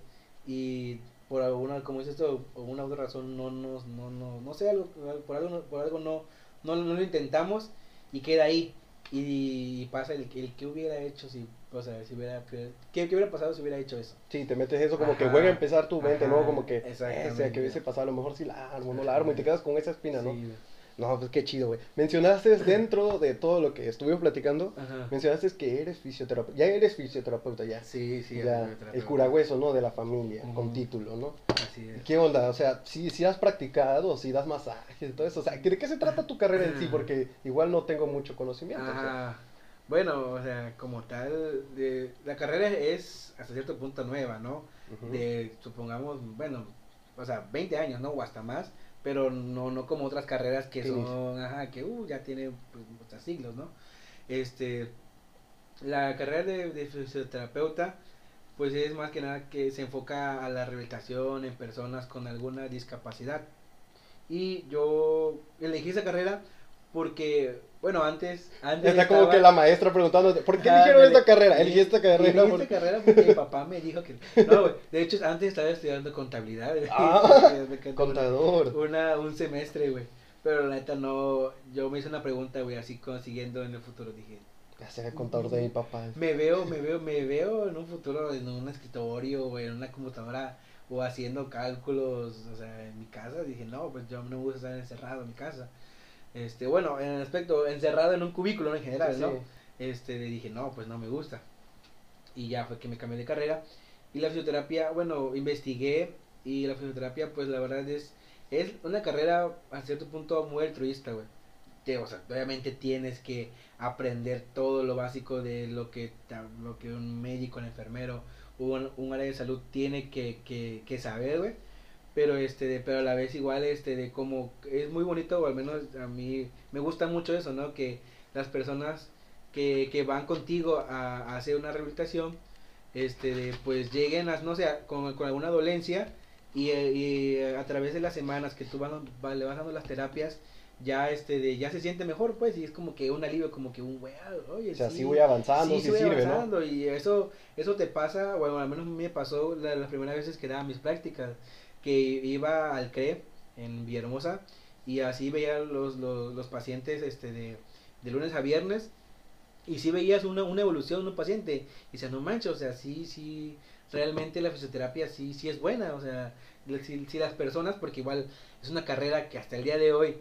y por alguna, como dices esto, o una otra razón, no sé, por algo no lo intentamos y queda ahí, y pasa el que hubiera hecho, ¿qué hubiera pasado si hubiera hecho eso? Sí, te metes eso como que vuelve a empezar tu mente, ¿no? Como que, que hubiese pasado, a lo mejor si la armo, no la armo, y te quedas con esa espina, ¿no? Sí, no, pues qué chido, güey. Mencionaste dentro de todo lo que estuvimos platicando, mencionaste que eres fisioterapeuta. Ya eres fisioterapeuta, ya. Sí, ya. El curagüeso, ¿no? De la familia, con título, ¿no? Así es. ¿Qué onda? O sea, si has practicado, si das masajes y todo eso. O sea, ¿de qué se trata tu carrera en sí? Porque igual no tengo mucho conocimiento. O sea. Bueno, o sea, como tal, la carrera es hasta cierto punto nueva, ¿no? Uh-huh. Supongamos, bueno, o sea, 20 años, ¿no? O hasta más. Pero no como otras carreras que son, ya tiene pues, muchos siglos, ¿no? La carrera de fisioterapeuta, pues es más que nada que se enfoca a la rehabilitación en personas con alguna discapacidad. Y yo elegí esa carrera porque, bueno, antes está estaba... como que la maestra preguntándote, ¿por qué eligieron esta carrera? Elegí esta carrera. Porque mi papá me dijo que... No, güey, de hecho, antes estaba estudiando contabilidad. Contador. Un semestre, güey. Pero la neta no... Yo me hice una pregunta, güey, así consiguiendo en el futuro. Dije... Ya seré el contador de mi papá. Me veo en un futuro en un escritorio, güey, en una computadora o haciendo cálculos, o sea, en mi casa. Dije, no, pues yo no me gusta estar encerrado en mi casa. Bueno, en el aspecto, encerrado en un cubículo, ¿no? En general, ¿no? Sí. Dije, no, pues no me gusta. Y ya fue que me cambié de carrera. Y la fisioterapia, bueno, investigué. Y la fisioterapia, pues la verdad es una carrera a cierto punto muy altruista, güey. O sea, obviamente tienes que aprender todo lo básico de lo que un médico, un enfermero, un área de salud tiene que saber, güey. Pero pero a la vez igual como es muy bonito, o al menos a mí me gusta mucho eso, ¿no? Que las personas que van contigo a hacer una rehabilitación pues lleguen a, no sé, con alguna dolencia y a través de las semanas que tú le vas dando las terapias ya ya se siente mejor, pues, y es como que un alivio, como que oye, o sea, sí voy avanzando, sí sirve, avanzando, ¿no? Y eso te pasa, bueno, al menos me pasó las primeras veces que daba mis prácticas, que iba al CRE en Villahermosa y así veía los pacientes de lunes a viernes y sí veías una evolución de un paciente y decía, no manches, o sea, sí, realmente la fisioterapia sí es buena, o sea, sí las personas, porque igual es una carrera que hasta el día de hoy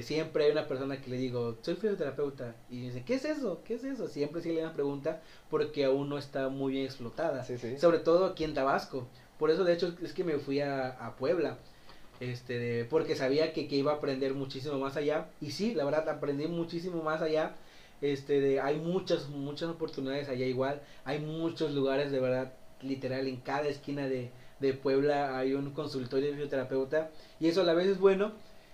siempre hay una persona que le digo, soy fisioterapeuta, y dice, ¿qué es eso? Siempre sí le dan pregunta porque aún no está muy bien explotada, sí. Sobre todo aquí en Tabasco. Por eso, de hecho, es que me fui a Puebla. porque sabía que iba a aprender muchísimo más allá. Y sí, la verdad, aprendí muchísimo más allá. Hay muchas oportunidades allá igual. Hay muchos lugares, de verdad, literal, en cada esquina de Puebla hay un consultorio de fisioterapeuta. Y eso a la vez es bueno,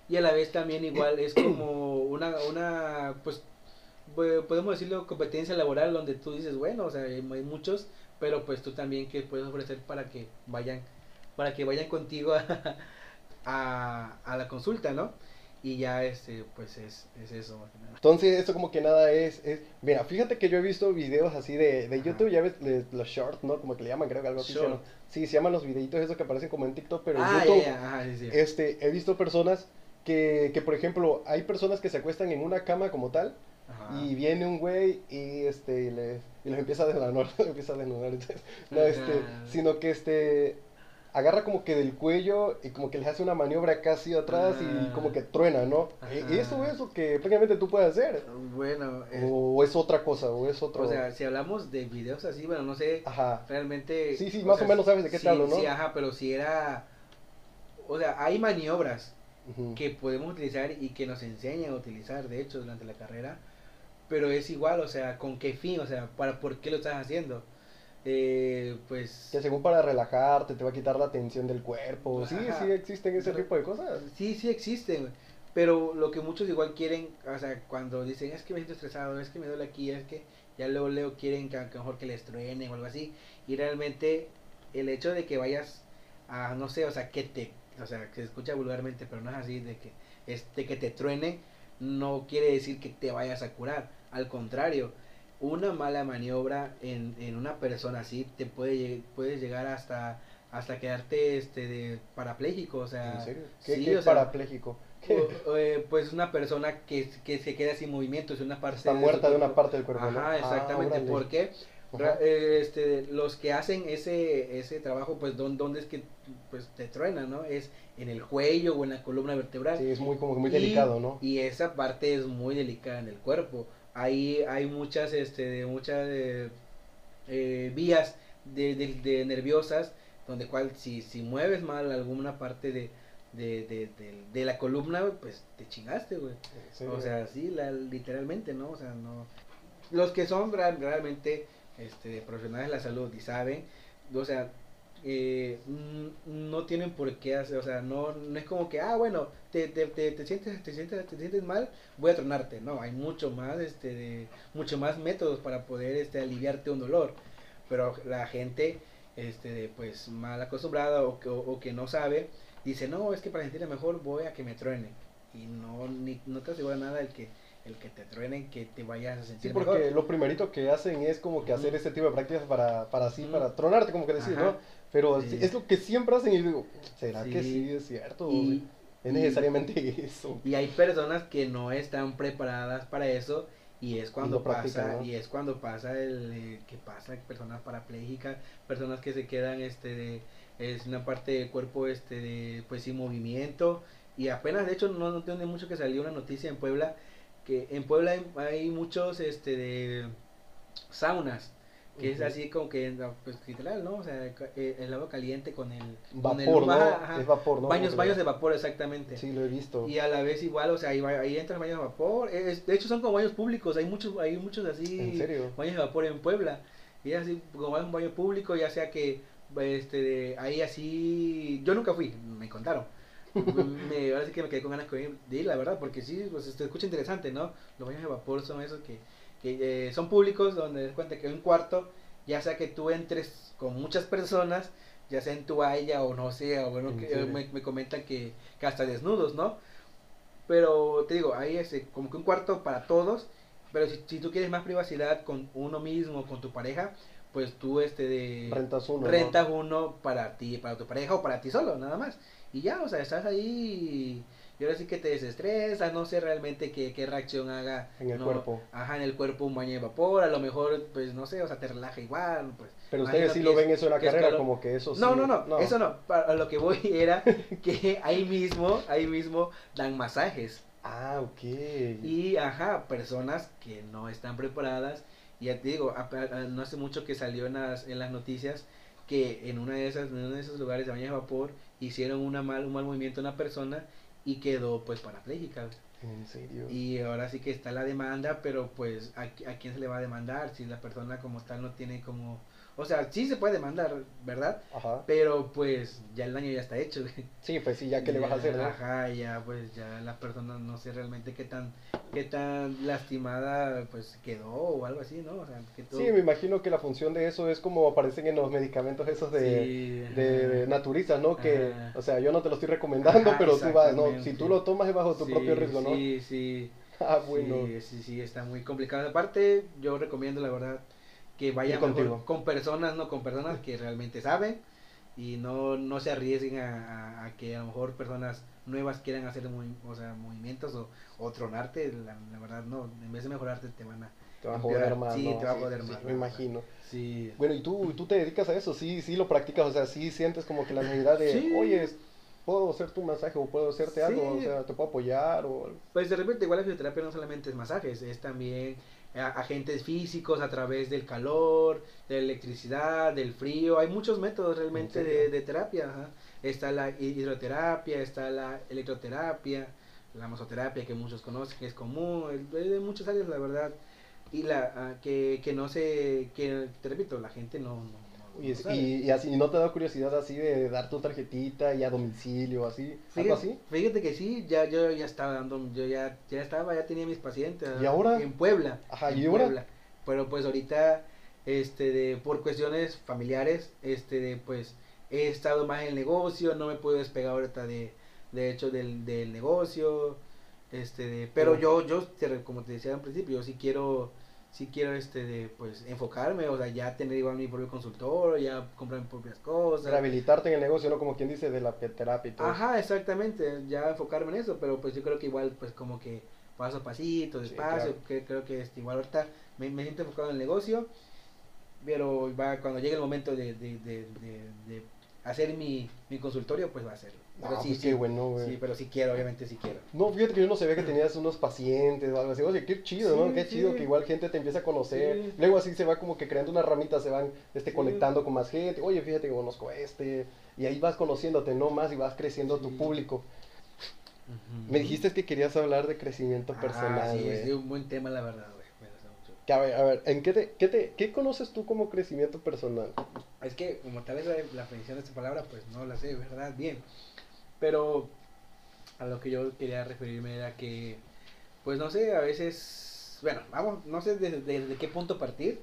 y a la vez también igual es como una pues, podemos decirlo, competencia laboral, donde tú dices, bueno, o sea, hay muchos, pero pues tú también que puedes ofrecer para que vayan contigo a la consulta, ¿no? Y ya pues es eso más que nada. Entonces esto como que nada es mira, fíjate que yo he visto videos así de YouTube, ya ves los shorts, ¿no? Como que le llaman, creo que algo así, ¿no? Sí, se llaman los videitos esos que aparecen como en TikTok, pero en YouTube. Ajá, sí. He visto personas que por ejemplo, hay personas que se acuestan en una cama como tal. Ajá. Y viene un güey y los empieza a desnudar, entonces, no, sino que agarra como que del cuello y como que les hace una maniobra casi atrás y como que truena, ¿no? ¿Eso es lo que prácticamente tú puedes hacer? Bueno. ¿O es otra cosa? ¿O es otro? O sea, si hablamos de videos así, bueno, no sé, ajá, realmente... Sí, más o menos sabes de qué te hablo, ¿no? Sí, ajá, pero si era... O sea, hay maniobras que podemos utilizar y que nos enseñan a utilizar, de hecho, durante la carrera, pero es igual, o sea, ¿con qué fin? O sea, ¿por qué lo estás haciendo? Pues que según para relajarte, te va a quitar la tensión del cuerpo. Ajá, sí existen ese tipo de cosas. Sí existen, pero lo que muchos igual quieren, o sea, cuando dicen es que me siento estresado, es que me duele aquí, es que ya luego quieren que mejor que les truenen o algo así, y realmente el hecho de que vayas a, no sé, o sea, que se escucha vulgarmente, pero no es así, de que que te truene no quiere decir que te vayas a curar, al contrario. Una mala maniobra en una persona así te puede llegar hasta quedarte parapléjico, o sea, ¿en serio? ¿Qué o sea, parapléjico? Pues una persona que se queda sin movimiento, es una parte está muerta de una parte del cuerpo. Ajá, ¿no? Exactamente, porque los que hacen ese trabajo, pues donde es que pues te truena, ¿no? Es en el cuello o en la columna vertebral. Sí, es muy como que muy delicado, ¿no? Y esa parte es muy delicada en el cuerpo. Ahí hay muchas vías de nerviosas, donde cual si mueves mal alguna parte de la columna, pues te chingaste, güey. Sí, o sea, sí, literalmente, ¿no? O sea, no. Los que son realmente profesionales de la salud y saben, o sea, no tienen por qué hacer, o sea, no es como que, bueno, te sientes mal, voy a tronarte. No, hay mucho más métodos para poder aliviarte un dolor, pero la gente pues mal acostumbrada o que no sabe, dice, no, es que para sentirme mejor voy a que me truene, y no te asegura nada el que te truenen, que te vayas a sentir mejor. Sí, porque lo primerito que hacen es como que hacer este tipo de prácticas para tronarte, como que decir, ajá, ¿no? Pero es lo que siempre hacen, y yo digo, ¿será que sí es cierto? Es necesariamente eso. Y hay personas que no están preparadas para eso, y es cuando pasa, ¿no? Y es cuando pasa que pasa personas parapléjicas, personas que se quedan es una parte del cuerpo pues sin movimiento, y apenas, de hecho, no tiene mucho que salió una noticia en Puebla, que en Puebla hay muchos saunas, que es así como que, pues, literal, ¿no? O sea, el agua caliente con el vapor, ¿no? Ajá, es vapor, ¿no? Baños de vapor, exactamente. Sí, lo he visto. Y a la vez igual, o sea, ahí entran baños de vapor. De hecho, son como baños públicos. Hay muchos así. ¿En serio? Baños de vapor en Puebla. Y es así como un baño público, ya sea que ahí así. Yo nunca fui, me contaron. Ahora sí que me quedé con ganas de ir, la verdad, porque sí, pues se escucha interesante, ¿no? Los baños de vapor son esos que son públicos, donde te das cuenta que hay un cuarto, ya sea que tú entres con muchas personas, ya sea en toalla o no sé, o bueno, me comentan que hasta desnudos, ¿no? Pero te digo, ahí es como que un cuarto para todos, pero si tú quieres más privacidad con uno mismo, con tu pareja, pues tú rentas uno para ti, para tu pareja o para ti solo, nada más. Y ya, o sea, estás ahí y ahora sí que te desestresas, no sé realmente qué reacción haga en el cuerpo. Ajá, en el cuerpo un baño de vapor, a lo mejor, pues no sé, o sea, te relaja igual. Pues, pero ustedes sí lo ven eso en la carrera, como que eso sí. No, eso no. A lo que voy era que ahí mismo dan masajes. Ah, ok. Y, ajá, personas que no están preparadas, y ya te digo, no hace mucho que salió en las noticias que en uno de esos lugares de baños de vapor hicieron un mal movimiento a una persona y quedó pues parapléjica. ¿En serio? Y ahora sí que está la demanda, pero pues ¿a quién se le va a demandar si la persona como tal no tiene como... O sea, sí se puede demandar, ¿verdad? Ajá. Pero pues ya el daño ya está hecho. Sí, pues sí, ya que le vas a hacer, ¿no? Ajá, ya pues ya la persona no sé realmente qué tan lastimada pues quedó o algo así, ¿no? O sea, que todo... Sí, me imagino que la función de eso es como aparecen en los medicamentos esos de naturistas, ¿no? Que, ajá, o sea, yo no te lo estoy recomendando, ajá, pero tú vas, no, si tú lo tomas es bajo tu propio riesgo, ¿no? Sí, sí. Ah, bueno. Sí, está muy complicado. Aparte, yo recomiendo, la verdad, que vayan con personas, no, con personas que realmente saben y no se arriesguen a que a lo mejor personas nuevas quieran hacer movimientos o tronarte, la verdad no, en vez de mejorarte te van a joder más. Sí, te va a joder más. Me imagino. Sí. Bueno, ¿y tú te dedicas a eso? Sí lo practicas, o sea, sí sientes como que la necesidad de, sí, oye, puedo hacerte un masaje o puedo hacerte, sí, algo, o sea, te puedo apoyar o algo. Pues de repente igual la fisioterapia no solamente es masajes, es también agentes físicos a través del calor, de la electricidad, del frío. Hay muchos métodos realmente de terapia. Ajá. Está la hidroterapia, está la electroterapia, la mesoterapia que muchos conocen, que es común, de muchas áreas la verdad. Y la que no sé, que te repito, la gente no y así, ¿no te da curiosidad así de dar tu tarjetita y a domicilio así? Fíjate, ¿algo así? Fíjate que sí, ya tenía mis pacientes. ¿Y ahora? En Puebla. Ajá, en Puebla. Pero pues ahorita por cuestiones familiares, pues he estado más en el negocio, no me puedo despegar ahorita de hecho del negocio, pero yo como te decía al principio, yo sí quiero pues enfocarme, o sea, ya tener igual mi propio consultor, ya comprar mis propias cosas. Rehabilitarte en el negocio, ¿no? Como quien dice, de la terapia y todo. Ajá, exactamente, ya enfocarme en eso, pero pues yo creo que igual, pues como que paso a pasito, despacio, sí, claro. Creo que igual ahorita me siento enfocado en el negocio, pero cuando llegue el momento de hacer mi consultorio, pues va a hacerlo. Pero sí, pues sí, bueno, güey. Sí, pero sí quiero, obviamente sí quiero. No, fíjate que yo no sabía que tenías unos pacientes o algo así. Oye, qué chido, sí, ¿no? Qué chido que igual gente te empieza a conocer. Sí. Luego así se va como que creando una ramita, se van conectando con más gente. Oye, fíjate que conozco y ahí vas conociéndote, ¿no? Más y vas creciendo tu público. Uh-huh. Me dijiste que querías hablar de crecimiento personal, sí, güey. Sí, es un buen tema, la verdad, güey. Me gusta mucho. Que, a ver, ¿en qué conoces tú como crecimiento personal? Es que como tal vez la definición de esta palabra, pues no la sé, ¿verdad? Bien. Pero a lo que yo quería referirme era que, pues no sé, a veces, bueno, vamos, no sé desde qué punto partir,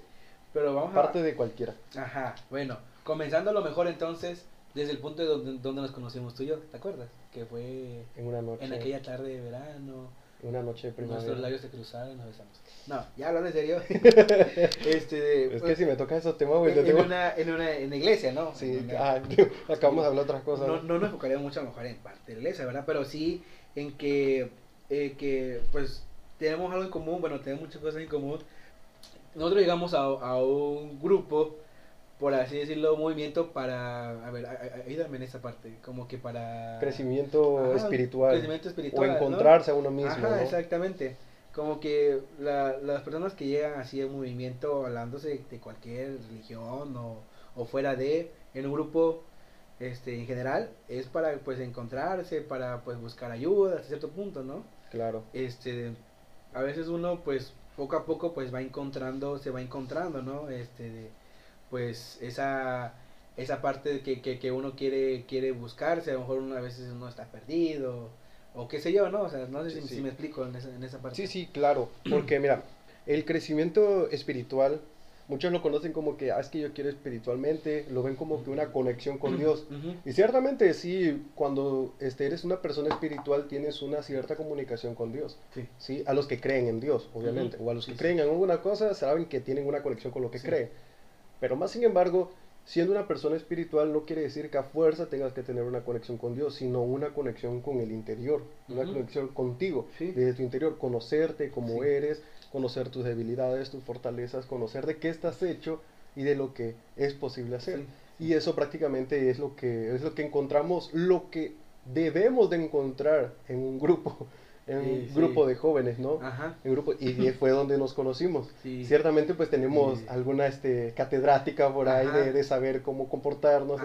pero vamos a... Parte de cualquiera. Ajá, bueno, comenzando a lo mejor entonces, desde el punto de donde nos conocimos tú y yo, ¿te acuerdas? Que fue en una noche, en aquella tarde de verano, una noche de primavera. Nuestros labios se cruzaron y nos besamos. No, ya hablando en serio. Es que si me toca esos temas, güey, en la iglesia, ¿no? Sí, acabamos de hablar otras cosas. No nos enfocaríamos mucho a lo mejor en parte de la iglesia, ¿verdad? Pero sí en que pues tenemos algo en común, bueno, tenemos muchas cosas en común. Nosotros llegamos a un grupo, por así decirlo, movimiento para, a ver, ayúdame en esa parte, como que para... Crecimiento espiritual. O encontrarse, ¿no? A uno mismo. Ajá, ¿no? Exactamente. Como que las personas que llegan así en movimiento, hablándose de cualquier religión o fuera de, en un grupo, en general, es para, pues, encontrarse, para, pues, buscar ayuda hasta cierto punto, ¿no? Claro. A veces uno, pues, poco a poco, pues, se va encontrando, ¿no? Pues esa parte que uno quiere buscarse, a lo mejor a veces uno está perdido, o qué sé yo, ¿no? O sea, no sé si me explico en esa parte. Sí, sí, claro, porque mira, el crecimiento espiritual, muchos lo conocen como que, es que yo quiero espiritualmente, lo ven como que una conexión con Dios, y ciertamente sí, cuando eres una persona espiritual tienes una cierta comunicación con Dios, sí, a los que creen en Dios, obviamente, o a los que creen en alguna cosa, saben que tienen una conexión con lo que creen. Pero más sin embargo, siendo una persona espiritual no quiere decir que a fuerza tengas que tener una conexión con Dios, sino una conexión con el interior, una conexión contigo, desde tu interior, conocerte como eres, conocer tus debilidades, tus fortalezas, conocer de qué estás hecho y de lo que es posible hacer. Y eso prácticamente es lo que encontramos, lo que debemos de encontrar en un grupo, en un grupo de jóvenes, ¿no? Ajá. En grupo, y fue donde nos conocimos. Sí. Ciertamente, pues tenemos alguna catedrática por ahí de saber cómo comportarnos,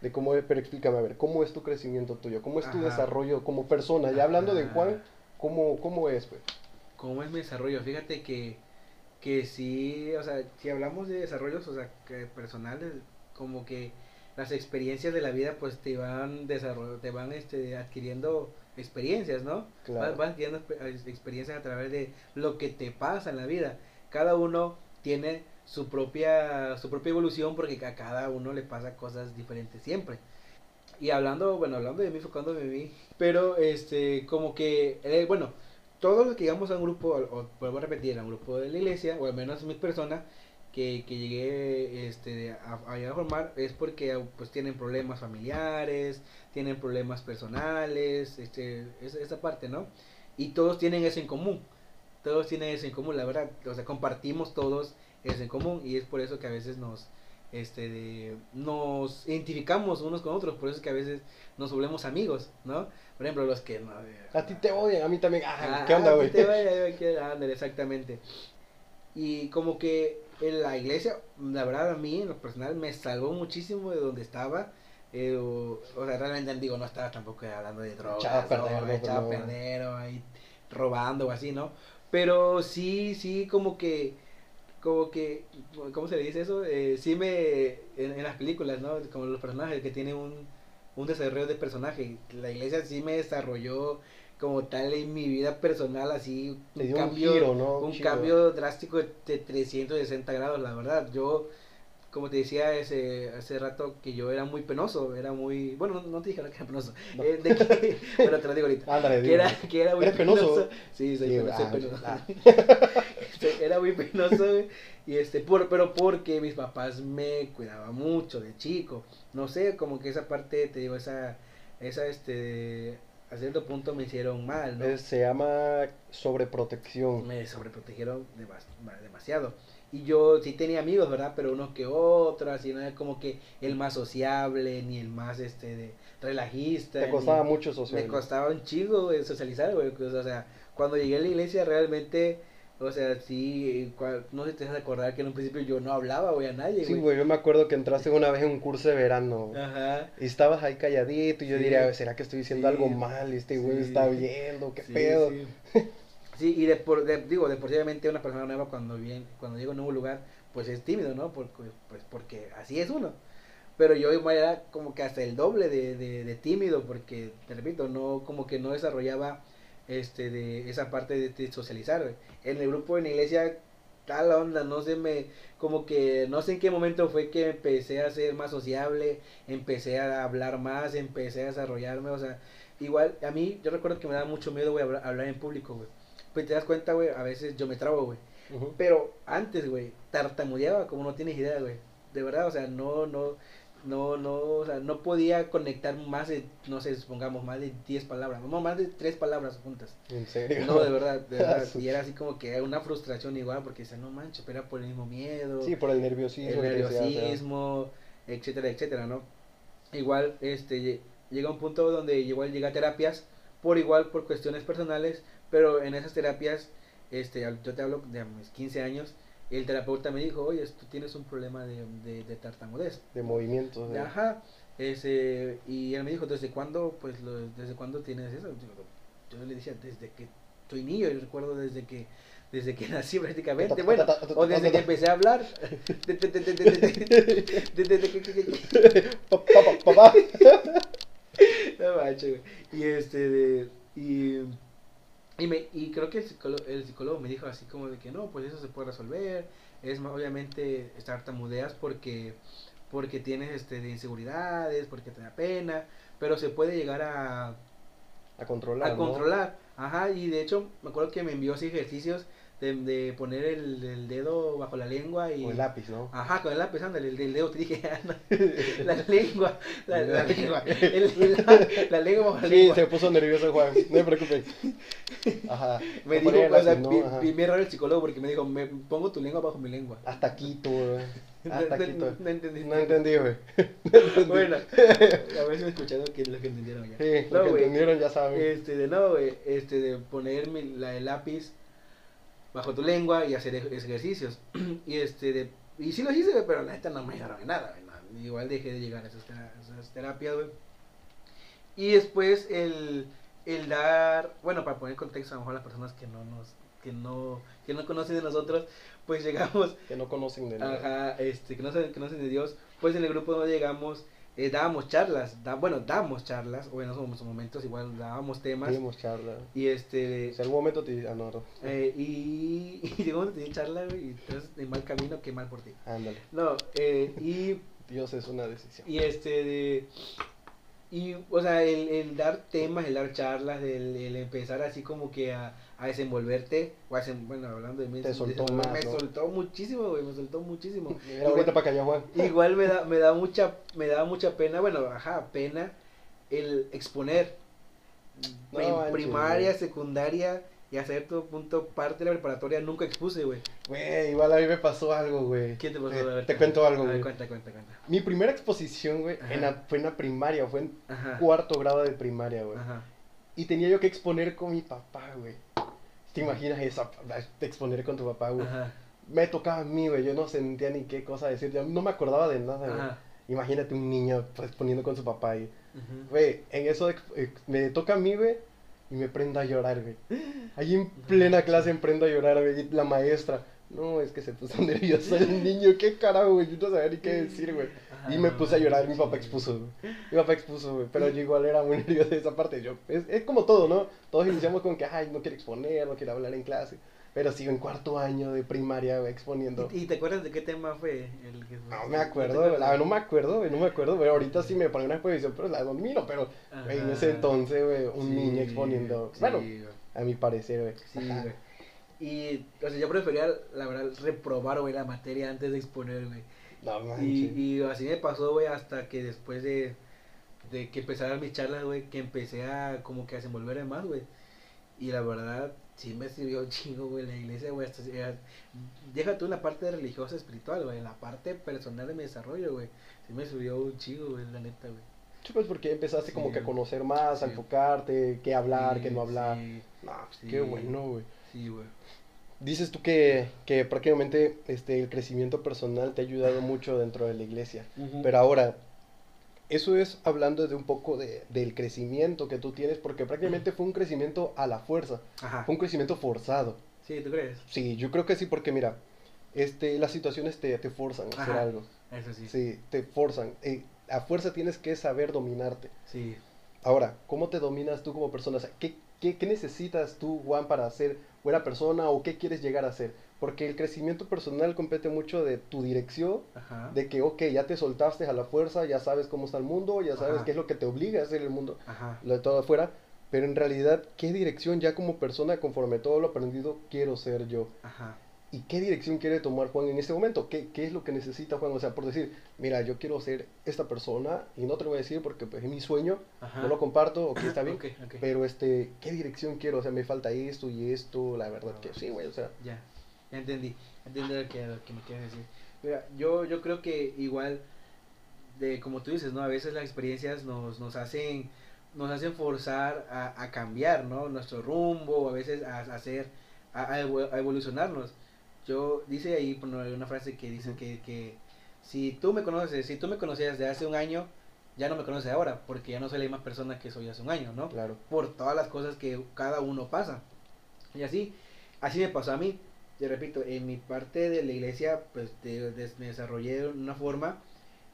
de cómo, pero explícame, a ver, ¿cómo es tu crecimiento tuyo? ¿Cómo es tu desarrollo como persona? Ya hablando de Juan, ¿cómo es, pues? ¿Cómo es mi desarrollo? Fíjate que sí, o sea, si hablamos de desarrollos, o sea, que personales, como que las experiencias de la vida, pues te van adquiriendo experiencias, ¿no? Claro. Vas adquiriendo experiencias a través de lo que te pasa en la vida. Cada uno tiene su propia evolución, porque a cada uno le pasa cosas diferentes siempre. Y hablando de mí, enfocándome en mí, pero como que, bueno, todos los que llegamos a un grupo, o vuelvo a repetir, a un grupo de la iglesia, o al menos mi persona, que llegué a formar, es porque pues tienen problemas familiares, tienen problemas personales, esa parte, ¿no? Y todos tienen eso en común, la verdad, o sea, compartimos todos eso en común, y es por eso que a veces nos identificamos unos con otros, por eso es que a veces nos volvemos amigos, ¿no? Por ejemplo, los que no, a ti te odian, a mí también, ¿qué onda, güey? Exactamente. Y como que en la iglesia, la verdad, a mí en lo personal me salvó muchísimo de donde estaba. O sea, realmente digo, no estaba tampoco hablando de drogas, echaba a perder, ahí robando o así, ¿no? Pero sí, como que, ¿cómo se le dice eso? Sí en las películas, ¿no? Como los personajes que tienen un desarrollo de personaje. La iglesia sí me desarrolló como tal en mi vida personal, así un cambio drástico de 360 grados, la verdad. Yo, como te decía hace rato, que yo era muy penoso, bueno, no te dije que era penoso, no. Pero te lo digo ahorita. Ándale, que era muy penoso. Sí, soy penoso. Era muy penoso, y pero porque mis papás me cuidaban mucho de chico, no sé, como que esa parte, te digo, a cierto punto me hicieron mal, ¿no? Se llama sobreprotección. Me sobreprotegieron demasiado. Y yo sí tenía amigos, ¿verdad? Pero unos que otros, y no era como que el más sociable, ni el más relajista. Me costaba mucho socializar. Me costaba un chingo socializar, güey. O sea, cuando llegué a la iglesia realmente, o sea, sí, no sé si te vas a acordar que en un principio yo no hablaba, güey, a nadie. Sí, güey, yo me acuerdo que entraste una vez en un curso de verano. Ajá. Y estabas ahí calladito, y yo diría, ¿será que estoy diciendo algo mal? Güey está viendo, ¿qué pedo? Sí. Sí, y deportivamente una persona nueva cuando llega a un nuevo lugar, pues es tímido, ¿no? Porque así es uno. Pero yo era como que hasta el doble de tímido, porque, te repito, no, como que no desarrollaba esa parte de socializar. En el grupo, en la iglesia, tal onda, como que no sé en qué momento fue que empecé a ser más sociable, empecé a hablar más, empecé a desarrollarme, o sea, igual, a mí, yo recuerdo que me daba mucho miedo, güey, hablar en público, güey. Pues te das cuenta, güey, a veces yo me trabo, güey, pero antes, güey, tartamudeaba como no tienes idea, güey, de verdad, o sea, no, o sea, no podía conectar más de, no sé, supongamos, más de 10 palabras, no, más de 3 palabras juntas. ¿En serio? No, de verdad, y era así como que una frustración igual, porque decía, no manches, pero era por el mismo miedo. Sí, por el nerviosismo. El nerviosismo, etcétera, etcétera, ¿no? Igual, llega un punto donde igual llegué a terapias, por cuestiones personales, pero en esas terapias, yo te hablo de mis 15 años, el terapeuta me dijo, oye, tú tienes un problema de tartamudez. De movimientos. ¿Eh? Ajá, y él me dijo, ¿desde cuándo tienes eso? Yo le decía, desde que soy niño, yo recuerdo desde que nací prácticamente, bueno, o desde que empecé a hablar, papá. No manches, güey. Y creo que el psicólogo me dijo así como de que no, pues eso se puede resolver, es más, obviamente tartamudeas porque tienes de inseguridades, porque te da pena, pero se puede llegar a controlar, ¿no? Ajá, y de hecho me acuerdo que me envió así ejercicios de poner el dedo bajo la lengua y... Con el lápiz, ¿no? Ajá, con el lápiz, ándale, el dedo, te dije, la lengua bajo la lengua. Sí, se puso nervioso Juan, no te preocupes. Ajá. Me dijo, o sea, primer error el psicólogo porque me dijo, me pongo tu lengua bajo mi lengua. Hasta aquí, tú, Ah, taquito. No entendí. No entendí, güey. Bueno, habéis escuchado que es lo que entendieron ya. Sí, no, lo que entendieron ya saben. De ponerme el lápiz bajo tu lengua y hacer ejercicios. Y sí lo hice, güey, pero la neta no me ayudaron en nada, güey. No, igual dejé de llegar a esas terapias, güey. Y después el dar, bueno, para poner contexto a lo mejor las personas que no conocen de nosotros, pues llegamos que no conocen de Dios. Ajá, que no conocen de Dios, pues en el grupo donde llegamos damos charlas, bueno, en esos momentos igual dábamos temas. Dimos charlas. Y en algún momento te anoro. Y llegamos a tener charla y estás en mal camino, qué mal por ti. Ándale. No, y Dios es una decisión. Y y, o sea, el dar temas, el dar charlas, el empezar así como que a desenvolverte, bueno, hablando de mí, soltó muchísimo, güey, me soltó muchísimo. Ahorita para callar, Juan. Igual me da mucha pena, bueno, pena el exponer primaria, secundaria y a cierto punto parte de la preparatoria nunca expuse, güey. Güey, igual a mí me pasó algo, güey. ¿Qué te pasó? A ver, te cuento algo, güey. Cuenta. Mi primera exposición, güey, fue en la primaria, fue en cuarto grado de primaria, güey. Y tenía yo que exponer con mi papá, güey. ¿Te imaginas exponer con tu papá, güey? Me tocaba a mí, güey, yo no sentía ni qué cosa decir, yo no me acordaba de nada, güey. Imagínate un niño exponiendo con su papá, güey. Güey, en eso me toca a mí, güey. Y me prendo a llorar, güey. Ahí en plena clase me prendo a llorar, güey. Y la maestra, no, es que se puso nervioso el niño. Qué carajo, güey. Yo no sabía ni qué decir, güey. Y me puse a llorar. Mi papá expuso, güey. Pero yo igual era muy nervioso de esa parte. Yo, es como todo, ¿no? Todos iniciamos con que, no quiero exponer, no quiero hablar en clase. Pero sigo en cuarto año de primaria, güey, exponiendo. ¿Y te acuerdas de qué tema fue el que fue? No me acuerdo, pero ahorita sí me ponía una exposición, pero la domino, pero güey, en ese entonces, güey, niño exponiendo, sí, bueno, güey. A mi parecer, güey. Sí, güey. Y, o sea, yo prefería, la verdad, reprobar, güey, la materia antes de exponer, güey. No manches. Y así me pasó, güey, hasta que después de que empezaran mis charlas, güey, que empecé a como que a desenvolverme más, güey. Y la verdad, sí me sirvió un chingo, güey, la iglesia, güey. Deja tú la parte religiosa, espiritual, güey. La parte personal de mi desarrollo, güey. Sí me sirvió un chingo, güey, la neta, güey. Sí, pues porque empezaste como que a conocer más, a enfocarte, qué hablar, qué no hablar. Qué bueno, güey. Sí, güey. Dices tú que prácticamente el crecimiento personal te ha ayudado mucho dentro de la iglesia. Pero ahora, eso es hablando de un poco del crecimiento que tú tienes, porque prácticamente fue un crecimiento a la fuerza, fue un crecimiento forzado. Sí, ¿tú crees? Sí, yo creo que sí, porque mira, las situaciones te forzan a hacer algo. Eso sí. Sí, te forzan. A fuerza tienes que saber dominarte. Sí. Ahora, ¿cómo te dominas tú como persona? O sea, ¿qué necesitas tú, Juan, para ser buena persona o qué quieres llegar a ser? Porque el crecimiento personal compete mucho de tu dirección, de que, ok, ya te soltaste a la fuerza, ya sabes cómo está el mundo, ya sabes qué es lo que te obliga a hacer el mundo, lo de todo afuera, pero en realidad, ¿qué dirección ya como persona, conforme todo lo aprendido, quiero ser yo? ¿Y qué dirección quiere tomar Juan en este momento? ¿Qué es lo que necesita Juan? O sea, por decir, mira, yo quiero ser esta persona, y no te lo voy a decir porque pues, es mi sueño, no lo comparto, ok, está bien, okay. Pero ¿qué dirección quiero? O sea, me falta esto y esto, la verdad que sí, güey, o sea... Ya entendí lo que me quieres decir. Mira, yo creo que igual, como tú dices, ¿no? A veces las experiencias nos hacen forzar a cambiar, ¿no? Nuestro rumbo, a veces a evolucionarnos. Yo, dice ahí una frase que dice que si tú me conocías de hace un año, ya no me conoces ahora, porque ya no soy la misma persona que soy hace un año, ¿no? Claro. Por todas las cosas que cada uno pasa. Y así me pasó a mí. Yo repito, en mi parte de la iglesia, pues me desarrollé de una forma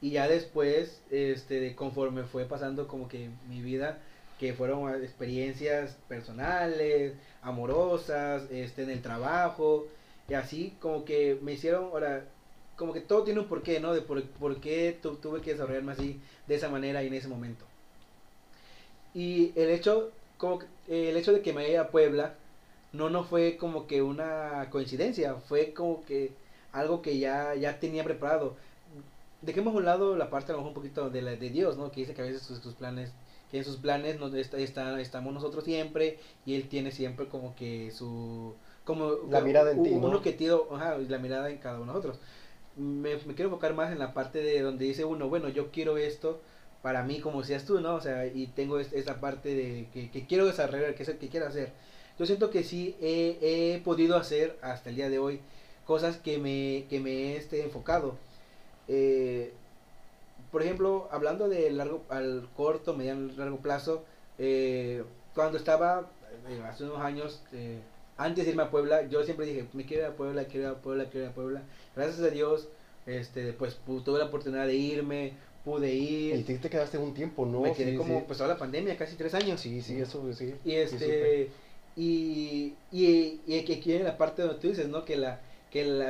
y ya después, conforme fue pasando como que mi vida, que fueron experiencias personales, amorosas, en el trabajo, y así como que me hicieron, ahora, como que todo tiene un porqué, ¿no? De por qué tuve que desarrollarme así, de esa manera y en ese momento. Y el hecho de que me haya ido a Puebla, no fue como que una coincidencia, fue como que algo que ya tenía preparado. Dejemos a un lado la parte a lo mejor un poquito de Dios, ¿no? Que dice que a veces sus planes estamos nosotros siempre y él tiene siempre como que la mirada en ti, ¿no? La mirada en cada uno de nosotros. me quiero enfocar más en la parte de donde dice uno, bueno, yo quiero esto para mí, como decías tú, ¿no? O sea, y tengo esta parte de que quiero desarrollar, que es el que quiero hacer. Yo siento que sí he podido hacer hasta el día de hoy cosas que me he enfocado. Por ejemplo, hablando de al corto, mediano, largo plazo, cuando estaba hace unos años, antes de irme a Puebla, yo siempre dije, me quiero ir a Puebla, quiero ir a Puebla, quiero ir a Puebla. Gracias a Dios, pues tuve la oportunidad de irme, pude ir. Y te quedaste un tiempo, ¿no? Me quedé pues toda la pandemia, casi 3 años. Sí, eso sí. Y y aquí viene la parte donde tú dices, ¿no? Que a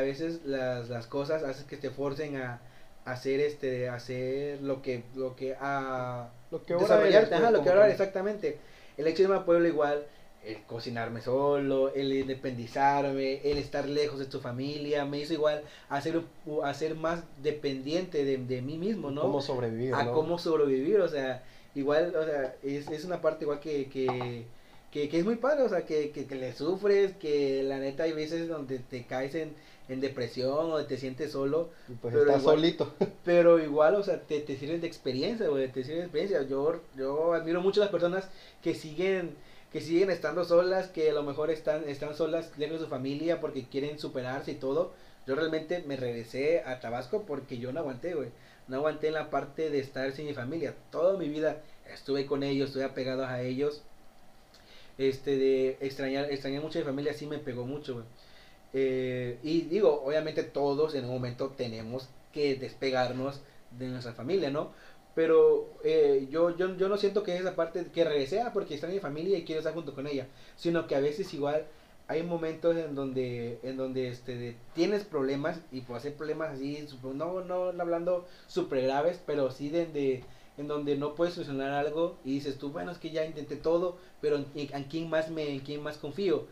veces las cosas hacen que te forcen a hacer hacer lo que desarrollarte, lo que ahora exactamente. El hecho de irme a Puebla igual, el cocinarme solo, el independizarme, el estar lejos de tu familia, me hizo igual hacer más dependiente de mí mismo, ¿no? Cómo sobrevivir, ¿no? A cómo sobrevivir, o sea, igual, o sea, es una parte igual que es muy padre, o sea, que le sufres, que la neta hay veces donde te caes en depresión o te sientes solo. Pues pero estás igual, solito. Pero igual, o sea, te sirven de experiencia, güey, te sirven de experiencia. Yo admiro mucho a las personas que siguen estando solas, que a lo mejor están solas lejos de su familia porque quieren superarse y todo. Yo realmente me regresé a Tabasco porque yo no aguanté, güey. No aguanté en la parte de estar sin mi familia. Toda mi vida estuve con ellos, estuve apegado a ellos. De extrañar mucho a mi familia, sí me pegó mucho, güey. Y digo, obviamente todos en un momento tenemos que despegarnos de nuestra familia, ¿no? Pero yo no siento que esa parte que regresé porque está en mi familia y quiero estar junto con ella, sino que a veces igual hay momentos en donde tienes problemas, y puede ser problemas así, no hablando super graves, pero sí en donde no puedes solucionar algo y dices tú, bueno, es que ya intenté todo, pero ¿en quién más confío?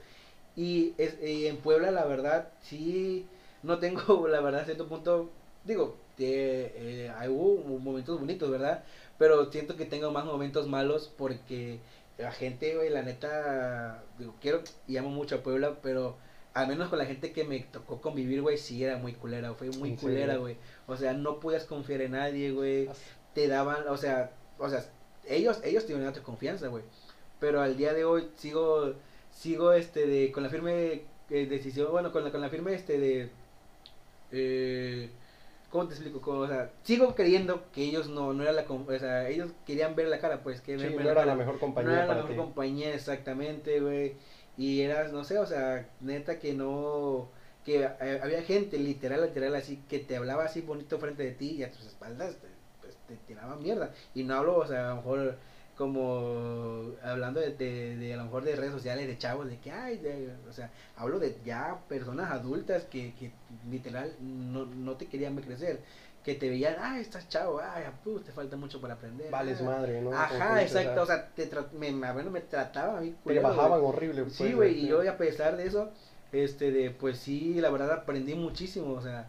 Y en Puebla, la verdad, sí, no tengo, la verdad, a cierto punto, digo, hubo momentos bonitos, ¿verdad? Pero siento que tengo más momentos malos porque la gente, güey, la neta, digo, quiero y amo mucho a Puebla, pero al menos con la gente que me tocó convivir, güey, sí era muy culera, fue muy culera, güey. O sea, no podías confiar en nadie, güey. Te daban, o sea, ellos te daban tu confianza, güey. Pero al día de hoy sigo con la firme decisión, bueno, con la firme ¿cómo te explico? O sea, sigo creyendo que ellos no eran o sea, ellos querían ver la cara, pues, que sí, no era la mejor compañía. No era la mejor compañía, exactamente, güey. Y eras, no sé, o sea, neta que no, que había gente literal así, que te hablaba así bonito frente de ti y a tus espaldas te tiraba mierda. Y no hablo, o sea, a lo mejor como hablando de a lo mejor de redes sociales, de chavos, de que hay, o sea, hablo de ya personas adultas que literal no te querían ver crecer, que te veían, estás chavo, te falta mucho para aprender. Vales madre, ¿no? Ajá, exacto, o sea, me trataban a mí. Te bajaban horrible. Sí, güey, y yo a pesar de eso, pues sí, la verdad aprendí muchísimo, o sea,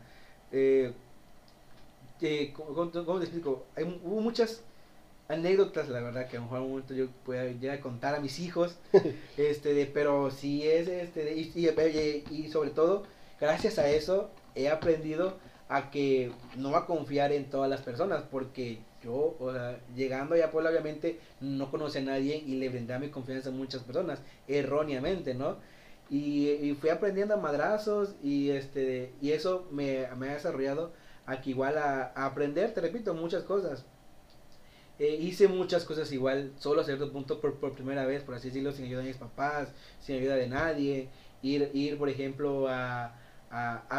¿cómo te explico? Hubo muchas anécdotas, la verdad, que a lo mejor en un momento yo pueda llegar a contar a mis hijos, pero sí es, y sobre todo, gracias a eso, he aprendido a que no a confiar en todas las personas, porque yo, o sea, llegando allá a Puebla, obviamente, no conocía a nadie y le brindaba mi confianza a muchas personas, erróneamente, ¿no? Y fui aprendiendo a madrazos, y eso me ha desarrollado a que igual a aprender, te repito, muchas cosas. Hice muchas cosas igual, solo a cierto punto por primera vez, por así decirlo, sin ayuda de mis papás, sin ayuda de nadie, ir por ejemplo a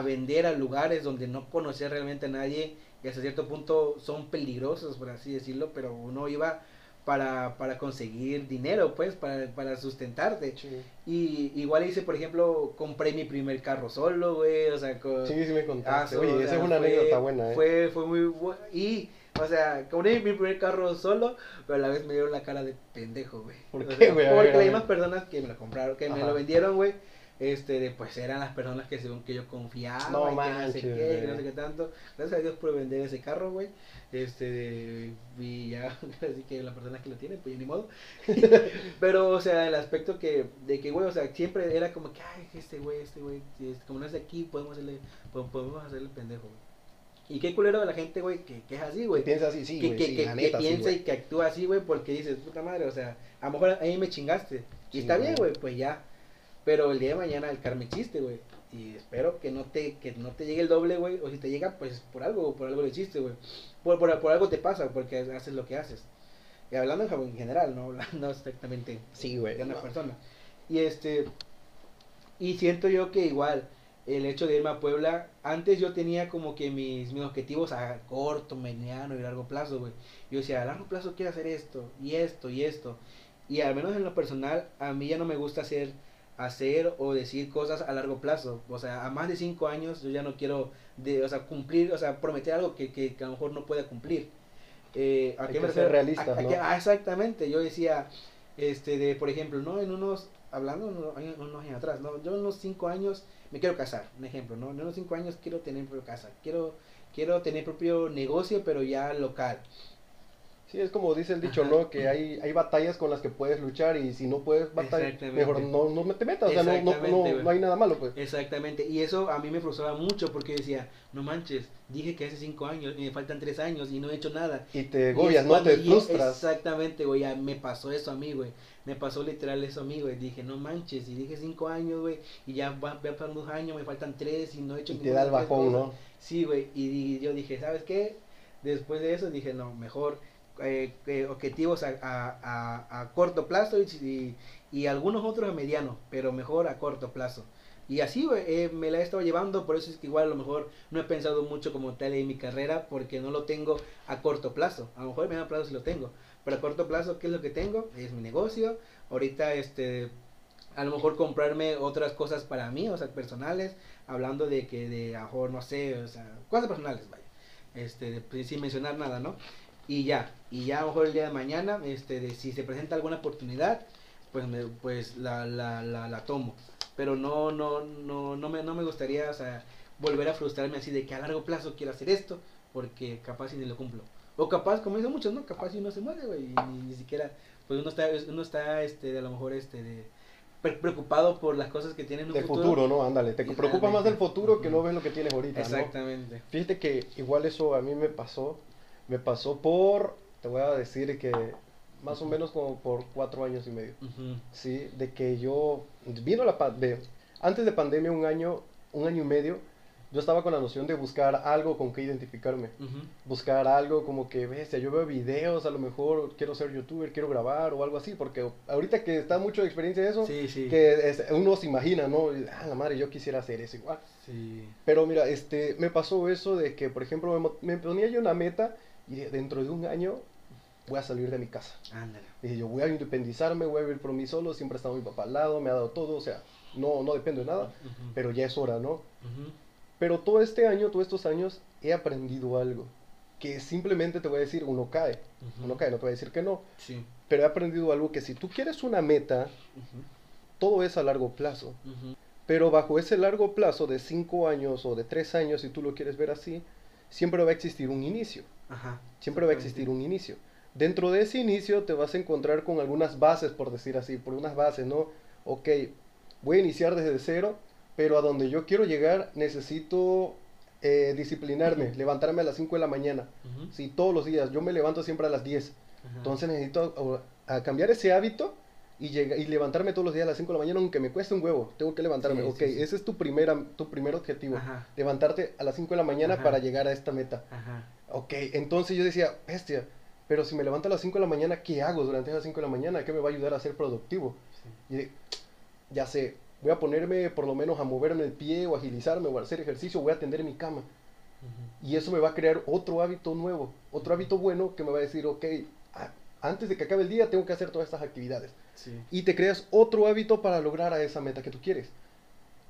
vender a lugares donde no conocía realmente a nadie, y hasta cierto punto son peligrosos, por así decirlo, pero uno iba para conseguir dinero, pues, para sustentarte. Sí. Y igual hice, por ejemplo, compré mi primer carro solo, güey, o sea, sí me contaste, oye, esa es una anécdota buena, fue muy buena, y o sea, compré mi primer carro solo, pero a la vez me dieron la cara de pendejo, güey. ¿Por qué, güey? Porque hay más personas que me lo compraron, que me lo vendieron, güey. Pues eran las personas que según que yo confiaba, no manches, no sé qué tanto. Gracias a Dios por vender ese carro, güey. Y ya, así que las personas que lo tienen, pues ni modo. Pero, o sea, el aspecto de que, güey, o sea, siempre era como que, ay, este güey, como no es de aquí, podemos hacerle pendejo, güey. Y qué culero de la gente, güey, que es así, güey. Piensa así, sí, güey. Que piensa y que actúa así, güey, porque dices, puta madre, o sea, a lo mejor a mí me chingaste. Y está bien, güey, pues ya. Pero el día de mañana el karma existe, güey. Y espero que no te llegue el doble, güey. O si te llega, pues por algo lo hiciste, güey. Por algo te pasa, porque haces lo que haces. Y hablando en general, no hablando exactamente sí, güey, de una persona. Y y siento yo que igual el hecho de irme a Puebla, antes yo tenía como que mis objetivos a corto, mediano y largo plazo, güey. Yo decía, a largo plazo quiero hacer esto, y esto, y esto. Y al menos en lo personal, a mí ya no me gusta hacer o decir cosas a largo plazo. O sea, a más de 5 años yo ya no quiero cumplir, o sea, prometer algo que a lo mejor no pueda cumplir. ¿A qué me refiero? Ser realistas, ¿no? Exactamente, yo decía, por ejemplo, ¿no? Unos años atrás, ¿no? Yo en unos 5 años me quiero casar, un ejemplo, ¿no? En unos 5 años quiero tener propia casa, quiero tener propio negocio, pero ya local. Sí, es como dice el dicho, ajá, ¿no? Que hay batallas con las que puedes luchar y si no puedes batallar, mejor no te metas, o sea, no hay nada malo, pues. Exactamente, y eso a mí me frustraba mucho porque decía, no manches, dije que hace 5 años y me faltan 3 años y no he hecho nada. Y te agobias, ¿no? Te frustras. Exactamente, güey, me pasó eso a mí, güey, me pasó literal eso a mí, güey, dije, no manches, y dije 5 años, güey, y ya van para 2 años, me faltan 3 y no he hecho nada. Y te da el bajón, ¿no? Sí, güey, y yo dije, ¿sabes qué? Después de eso dije, no, mejor... objetivos a corto plazo y algunos otros a mediano, pero mejor a corto plazo. Y así me la he estado llevando, por eso es que igual a lo mejor no he pensado mucho como tal en mi carrera, porque no lo tengo a corto plazo. A lo mejor a mediano plazo sí lo tengo, pero a corto plazo, ¿qué es lo que tengo? Es mi negocio, ahorita a lo mejor comprarme otras cosas para mí, o sea, personales, hablando de que a lo mejor, no sé, o sea, cosas personales, vaya, sin mencionar nada, ¿no? Y ya a lo mejor el día de mañana, de si se presenta alguna oportunidad, pues la tomo. Pero no me gustaría, o sea, volver a frustrarme así de que a largo plazo quiero hacer esto, porque capaz si ni lo cumplo. O capaz, como dicen muchos, ¿no? Capaz si uno se muere, güey, y ni siquiera, pues uno está a lo mejor preocupado por las cosas que tienes en un futuro, ¿no? Ándale, te preocupa más del futuro que no ves lo que tienes ahorita, exactamente, ¿no? Fíjate que igual eso a mí me pasó te voy a decir que más o menos como por 4 años y medio, uh-huh. Sí, de que yo, vino la pandemia, antes de pandemia un año y medio, yo estaba con la noción de buscar algo con que identificarme, uh-huh. Buscar algo como que, bestia, yo veo videos, a lo mejor quiero ser youtuber, quiero grabar o algo así, porque ahorita que está mucho de experiencia de eso, sí. Que uno se imagina, ¿no? Ah, la madre, yo quisiera hacer eso igual. Sí. Pero mira, me pasó eso de que, por ejemplo, me ponía yo una meta, y dentro de un año voy a salir de mi casa. Ándale. Y yo voy a independizarme, voy a vivir por mí solo, siempre ha estado mi papá al lado, me ha dado todo, o sea, no dependo de nada, uh-huh. Pero ya es hora, ¿no? Uh-huh. Pero todos estos años he aprendido algo, que simplemente te voy a decir, uno cae, no te voy a decir que no, sí. Pero he aprendido algo que si tú quieres una meta, uh-huh. Todo es a largo plazo, uh-huh. Pero bajo ese largo plazo de 5 años o de 3 años, si tú lo quieres ver así, siempre va a existir un inicio. Ajá, siempre va a existir un inicio. Dentro de ese inicio te vas a encontrar con algunas bases, por decir así, por unas bases, ¿no? Ok, voy a iniciar desde cero, pero a donde yo quiero llegar necesito disciplinarme, uh-huh. Levantarme a las 5 de la mañana, uh-huh. Sí, todos los días, yo me levanto siempre a las 10, uh-huh. Entonces necesito a cambiar ese hábito y levantarme todos los días a las 5 de la mañana, aunque me cueste un huevo, tengo que levantarme, sí, ok, sí. Ese es tu primer objetivo, ajá. Levantarte a las 5 de la mañana, ajá. Para llegar a esta meta, ajá. Ok, entonces yo decía, bestia, pero si me levanto a las 5 de la mañana, ¿qué hago durante esas 5 de la mañana? ¿Qué me va a ayudar a ser productivo? Sí. Y ya sé, voy a ponerme por lo menos a moverme el pie o agilizarme o hacer ejercicio, voy a tender mi cama, uh-huh. Y eso me va a crear otro hábito nuevo, otro hábito bueno que me va a decir, ok, antes de que acabe el día tengo que hacer todas estas actividades, sí. Y te creas otro hábito para lograr a esa meta que tú quieres,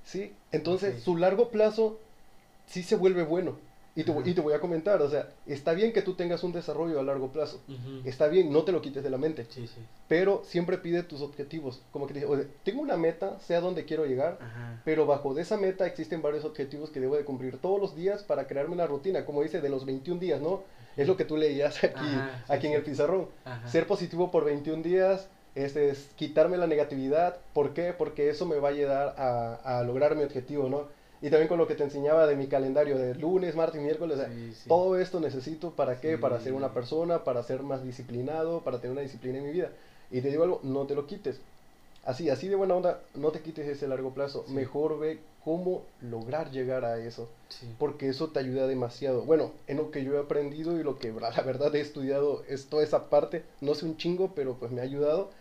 ¿sí? Entonces, okay. Su largo plazo sí se vuelve bueno, y te voy a comentar, o sea, está bien que tú tengas un desarrollo a largo plazo, uh-huh. Está bien, no te lo quites de la mente, sí, sí. Pero siempre pide tus objetivos, como que te dice, o sea, tengo una meta, sé a dónde quiero llegar, ajá. Pero bajo de esa meta existen varios objetivos que debo de cumplir todos los días para crearme una rutina, como dice, de los 21 días, ¿no? Es lo que tú leías aquí, ajá, sí, aquí en el pizarrón. Ajá. Ser positivo por 21 días, es quitarme la negatividad. ¿Por qué? Porque eso me va a ayudar a lograr mi objetivo, ¿no? Y también con lo que te enseñaba de mi calendario de lunes, martes, miércoles, sí. Todo esto necesito, ¿para qué? Sí. Para ser una persona, para ser más disciplinado, para tener una disciplina en mi vida. Y te digo algo, no te lo quites. Así de buena onda, no te quites ese largo plazo. Sí. Mejor ve cómo lograr llegar a eso. Sí. Porque eso te ayuda demasiado. Bueno, en lo que yo he aprendido y lo que la verdad he estudiado, es toda esa parte. No sé un chingo, pero pues me ha ayudado.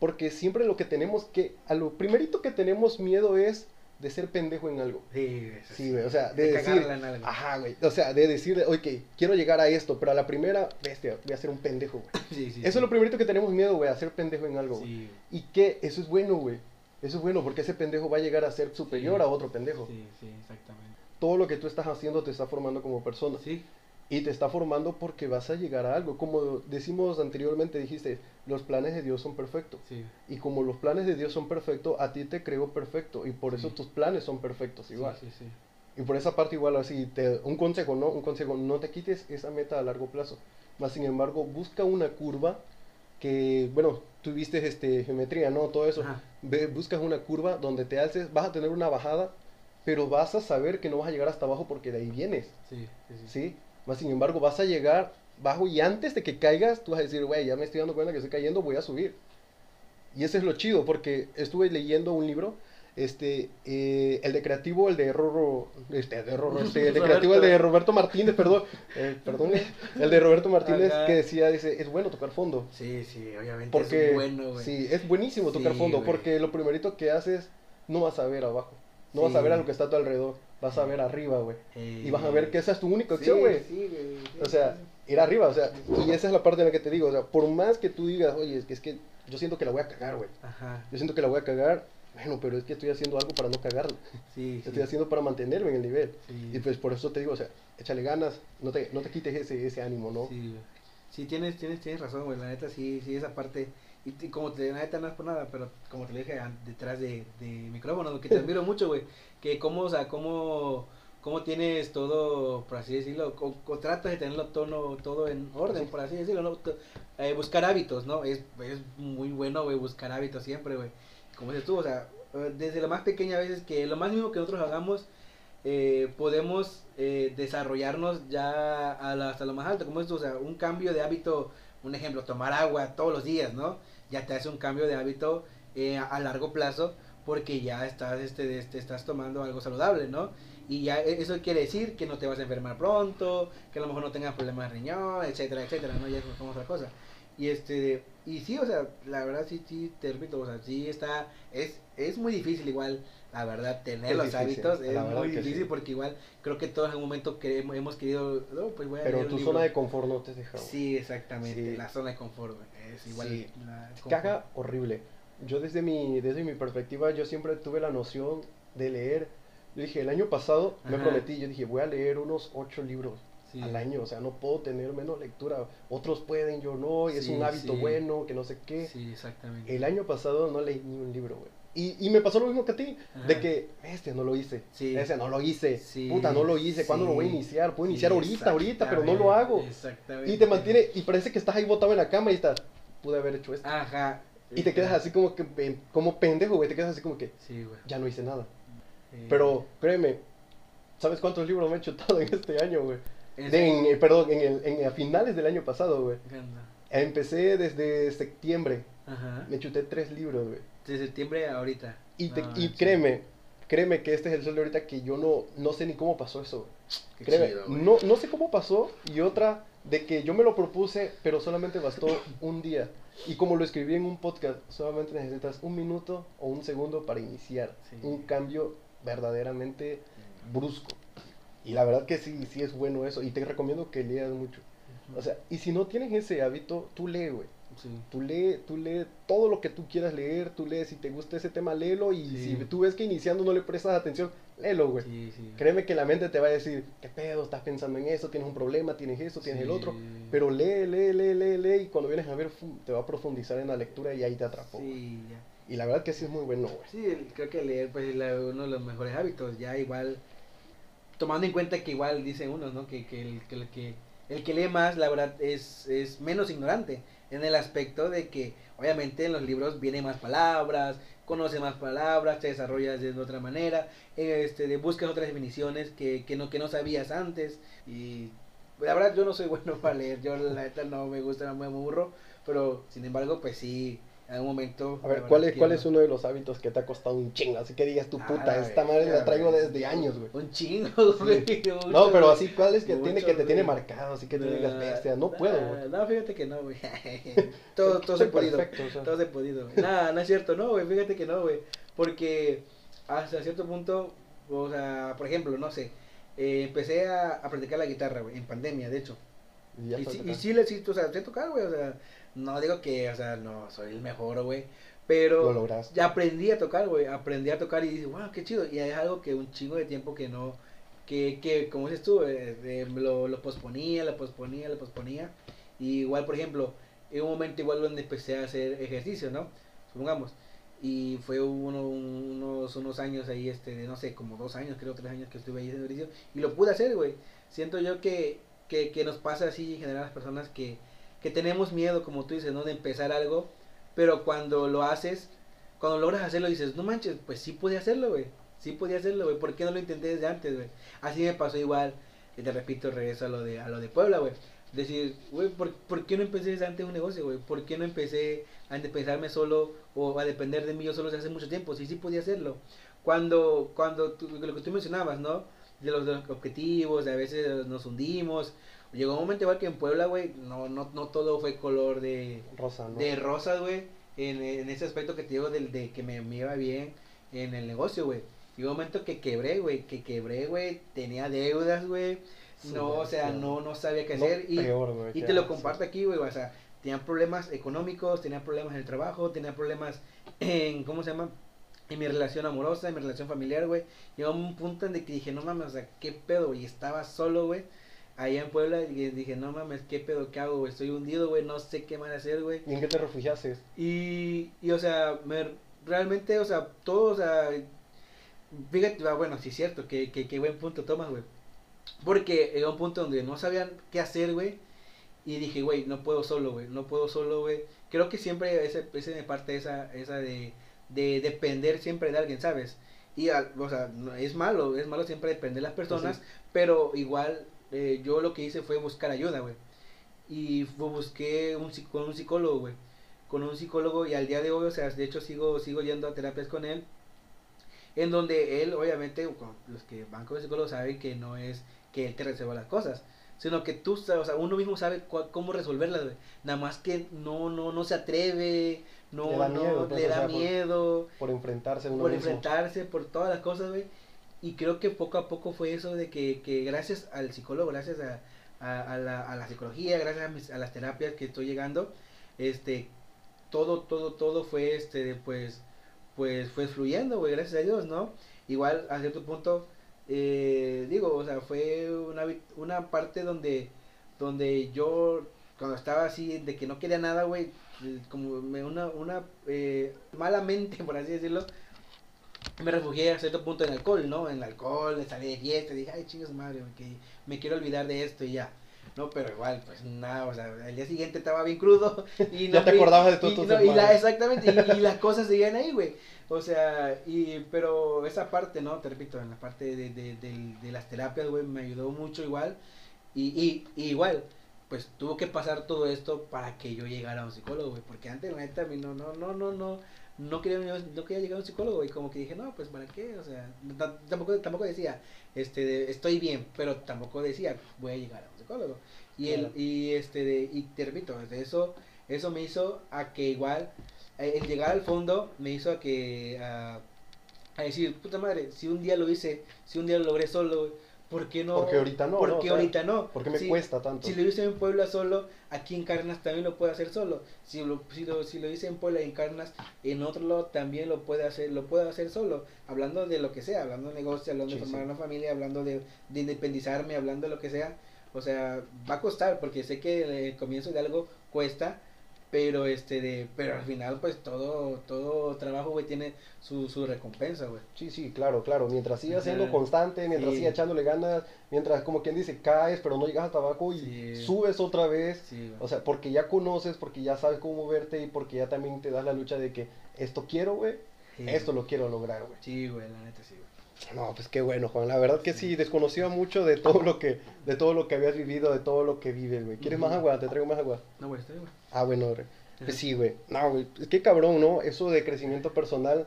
Porque siempre lo que tenemos que... A lo primerito que tenemos miedo es de ser pendejo en algo. Sí, eso sí, güey, o sea, de decir... Ajá, güey, o sea, de decir, ok, quiero llegar a esto, pero a la primera, bestia, voy a ser un pendejo, güey. Sí, sí, eso sí. Es lo primerito que tenemos miedo, güey, a ser pendejo en algo, sí. Y que eso es bueno, güey. Eso es bueno, porque ese pendejo va a llegar a ser superior, sí, a otro pendejo. Sí, sí, exactamente. Todo lo que tú estás haciendo te está formando como persona. Sí. Y te está formando porque vas a llegar a algo. Como decimos anteriormente, dijiste, los planes de Dios son perfectos. Sí. Y como los planes de Dios son perfectos, a ti te creó perfecto. Y por eso tus planes son perfectos igual. Sí, sí, sí. Y por esa parte igual, así, un consejo, ¿no? Un consejo, no te quites esa meta a largo plazo. Más sin embargo, busca una curva que, bueno, tuviste geometría, ¿no? Todo eso. Buscas una curva donde te alces, vas a tener una bajada, pero vas a saber que no vas a llegar hasta abajo porque de ahí vienes. Sí, sí, sí. ¿Sí? Más sin embargo, vas a llegar bajo y antes de que caigas, tú vas a decir, güey, ya me estoy dando cuenta que estoy cayendo, voy a subir. Y ese es lo chido, porque estuve leyendo un libro, el de Roberto Martínez, el de Roberto Martínez, que decía, dice, es bueno tocar fondo. Sí, sí, obviamente, porque es bueno, güey. Sí, es buenísimo tocar fondo, güey. Porque lo primerito que haces, no vas a ver abajo, no vas a ver a lo que está a tu alrededor. Vas a ver arriba, güey. Y vas a ver que esa es tu única opción, güey. Sí, o sea, ir arriba, o sea, y esa es la parte en la que te digo, o sea, por más que tú digas, oye, es que yo siento que la voy a cagar, güey. Yo siento que la voy a cagar, bueno, pero es que estoy haciendo algo para no cagarla. Sí, estoy haciendo para mantenerme en el nivel. Sí. Y pues por eso te digo, o sea, échale ganas, no te quites ese ánimo, ¿no? Sí, güey. Sí, tienes razón, güey, la neta, sí, esa parte... Y como te la neta no es por nada, pero como te lo dije detrás de micrófono, que te admiro mucho, güey, que cómo tienes todo, por así decirlo, tratas de tenerlo todo en orden, por así decirlo, ¿no? Buscar hábitos, ¿no? Es muy bueno, güey, buscar hábitos siempre, güey, como dices tú, o sea, desde lo más pequeña a veces, que lo más mismo que nosotros hagamos, podemos desarrollarnos ya hasta lo más alto, como dices tú, o sea, un cambio de hábito, un ejemplo, tomar agua todos los días, ¿no? Ya te hace un cambio de hábito a largo plazo, porque ya estás tomando algo saludable, ¿no? Y ya eso quiere decir que no te vas a enfermar pronto, que a lo mejor no tengas problemas de riñón, etcétera, etcétera, ¿no? Ya es como otra cosa. Y sí, o sea, la verdad sí, te repito, o sea, sí está, es muy difícil igual, la verdad, tener los hábitos, es muy difícil, porque igual creo que todos en un momento que hemos querido, no, pues voy a leer un libro. Pero tu zona de confort no te deja. Sí, exactamente, sí. La zona de confort es igual. Sí. Caga horrible. Yo desde mi perspectiva, yo siempre tuve la noción de leer, yo dije, el año pasado me prometí, yo dije, voy a leer unos 8 libros. Sí. Al año, o sea, no puedo tener menos lectura, otros pueden, yo no, y es un hábito bueno, que no sé qué. Sí, exactamente. El año pasado no leí ni un libro, güey. Y me pasó lo mismo que a ti, de que, no lo hice, no lo hice, puta, no lo hice, ¿cuándo lo voy a iniciar? Puedo iniciar ahorita, pero no lo hago. Exactamente. Y te mantiene, y parece que estás ahí botado en la cama y estás, pude haber hecho esto. Ajá. Y te quedas así como que, como pendejo, güey, te quedas así como que, ya no hice nada. Pero, créeme, ¿sabes cuántos libros me he chutado en este año, güey? A finales del año pasado, güey. Empecé desde septiembre. Me chuté 3 libros, güey. De septiembre a ahorita. Créeme que este es el sol de ahorita que yo no sé ni cómo pasó eso. Créeme, chido, no sé cómo pasó. Y otra, de que yo me lo propuse, pero solamente bastó un día. Y como lo escribí en un podcast, solamente necesitas un minuto o un segundo para iniciar un cambio verdaderamente brusco. Y la verdad que sí es bueno eso. Y te recomiendo que leas mucho. O sea, y si no tienes ese hábito, tú lee, güey. Sí. Tú lee todo lo que tú quieras leer. Tú lees, si te gusta ese tema, léelo. Y si tú ves que iniciando no le prestas atención, léelo, güey. Sí. Créeme que la mente te va a decir, ¿qué pedo? Estás pensando en eso, tienes un problema, tienes eso, tienes el otro. Pero lee. Y cuando vienes a ver, te va a profundizar en la lectura y ahí te atrapó. Sí, ya. Y la verdad que sí es muy bueno, güey. Sí, creo que leer pues, es uno de los mejores hábitos. Ya igual... Tomando en cuenta que igual dicen unos, ¿no? Que el que lee más, la verdad, es menos ignorante. en el aspecto de que obviamente en los libros vienen más palabras, conoce más palabras, te desarrollas de otra manera, buscas otras definiciones que no sabías antes. Y la verdad yo no soy bueno para leer, yo la neta no me gusta, no me aburro, pero sin embargo pues sí, en algún momento... A ver, ¿cuál es uno de los hábitos que te ha costado un chingo? Así que digas tu puta, esta madre la traigo desde años, güey. Un chingo, güey. Sí. No, pero así, ¿cuál es que te tiene marcado? Así que tú digas, bestia, no puedo, güey. No, fíjate que no, güey. Todo he podido. Todo he podido. Nada, no es cierto, no, güey, fíjate que no, güey. Porque hasta cierto punto, o sea, por ejemplo, no sé, empecé a practicar la guitarra, güey, en pandemia, de hecho. Y sí le hiciste, o sea, sé tocar, güey, o sea... No digo que, o sea, no soy el mejor, güey, pero lo lograste. Ya aprendí a tocar, güey, y dije, wow, qué chido, y es algo que un chingo de tiempo que no, que como dices tú, lo posponía, y igual, por ejemplo, en un momento igual donde empecé a hacer ejercicio, ¿no? Supongamos, y fue unos años ahí, no sé, como 2 años, creo, 3 años que estuve ahí haciendo ejercicio, y lo pude hacer, güey. Siento yo que nos pasa así en general a las personas que tenemos miedo, como tú dices, ¿no? De empezar algo, pero cuando lo haces, cuando logras hacerlo, dices, no manches, pues sí podía hacerlo, güey, ¿por qué no lo intenté desde antes, güey? Así me pasó igual, y te repito, regreso a lo de Puebla, güey, decir, güey, ¿por qué no empecé desde antes un negocio, güey? ¿Por qué no empecé a independizarme solo, o a depender de mí yo solo desde hace mucho tiempo? Sí podía hacerlo, cuando lo que tú mencionabas, ¿no? De los objetivos, de a veces nos hundimos. Llegó un momento igual que en Puebla, güey, no todo fue color de rosa, ¿no? De rosas, güey, en ese aspecto que te digo de que me iba bien en el negocio, güey. Llegó un momento que quebré, güey, tenía deudas, güey, sí, no, o sea, sí. No sabía qué hacer, peor, güey, y te lo comparto sí. Aquí, güey, o sea, tenían problemas económicos, tenían problemas en el trabajo, tenían problemas en, ¿cómo se llama?, en mi relación amorosa, en mi relación familiar, güey. Llegó un punto en que dije, no mames, o sea, qué pedo, y estaba solo, güey. Allá en Puebla, y dije, no mames, qué pedo, qué hago, güey, estoy hundido, güey, no sé qué más hacer, güey. ¿Y en qué te refugiaste? Y o sea, realmente, o sea, todo, o sea, fíjate, bueno, sí es cierto, que buen punto tomas, güey, porque era un punto donde no sabían qué hacer, güey, y dije, güey, no puedo solo, güey, creo que siempre esa me parte esa de depender siempre de alguien, ¿sabes? Y, o sea, es malo siempre depender de las personas, entonces, pero igual... yo lo que hice fue buscar ayuda, güey. Y busqué con un psicólogo, güey. Con un psicólogo, y al día de hoy, o sea, de hecho sigo yendo a terapias con él. En donde él, obviamente, los que van con el psicólogo saben que no es que él te resuelva las cosas, sino que tú, o sea, uno mismo sabe cómo resolverlas, güey. Nada más que no se atreve, le da miedo. Por enfrentarse a uno mismo. Por enfrentarse, por todas las cosas, güey. Y creo que poco a poco fue eso de que gracias al psicólogo, gracias a la psicología, gracias a las terapias que estoy llegando, todo fue pues fue fluyendo, güey, gracias a Dios, ¿no? Igual a cierto punto, digo, o sea, fue una parte donde yo cuando estaba así de que no quería nada, güey, como malamente, por así decirlo, me refugié a cierto punto en alcohol, ¿no? En el alcohol, salí de fiesta, dije, ay, chingas madre, que me quiero olvidar de esto y ya. No, pero igual, pues nada, o sea, el día siguiente estaba bien crudo. Y no, ya te acordabas de todo. No, exactamente, y las cosas seguían ahí, güey. O sea, pero esa parte, ¿no? Te repito, en la parte de las terapias, güey, me ayudó mucho igual. Y igual, pues tuvo que pasar todo esto para que yo llegara a un psicólogo, güey. Porque antes, la neta, a mí no quería llegar a un psicólogo, y como que dije, no, pues para qué, o sea, tampoco decía, estoy bien, pero tampoco decía, voy a llegar a un psicólogo, y claro. Y te repito, eso me hizo a que igual, el llegar al fondo, me hizo a que, a decir, puta madre, si un día lo logré solo, ¿por qué no? Porque ahorita no. Porque ahorita no. Porque me cuesta tanto. Si lo hice en Puebla solo, aquí en Cárdenas también lo puedo hacer solo. Si lo hice en Puebla y en Cárdenas, en otro lado también lo puedo hacer solo. Hablando de lo que sea, hablando de negocios, hablando de formar una familia, hablando de independizarme, hablando de lo que sea. O sea, va a costar, porque sé que el comienzo de algo cuesta, pero al final pues todo trabajo, güey, güey, tiene su recompensa, güey. Sí, sí, claro, claro. Mientras sigas siendo constante, mientras sigas echándole ganas, mientras, como quien dice, caes, pero no llegas hasta abajo y subes otra vez. Sí, o sea, porque ya conoces, porque ya sabes cómo moverte y porque ya también te das la lucha de que esto quiero, güey, esto lo quiero lograr, güey. Sí, güey, la neta sí, güey. No, pues qué bueno, Juan, la verdad que sí, desconocía mucho de todo lo que habías vivido, de todo lo que vives, güey. ¿Quieres más agua? Te traigo más agua. No, güey, estoy, güey. Ah, bueno, pues sí, güey. No, güey, es que cabrón, ¿no? Eso de crecimiento personal,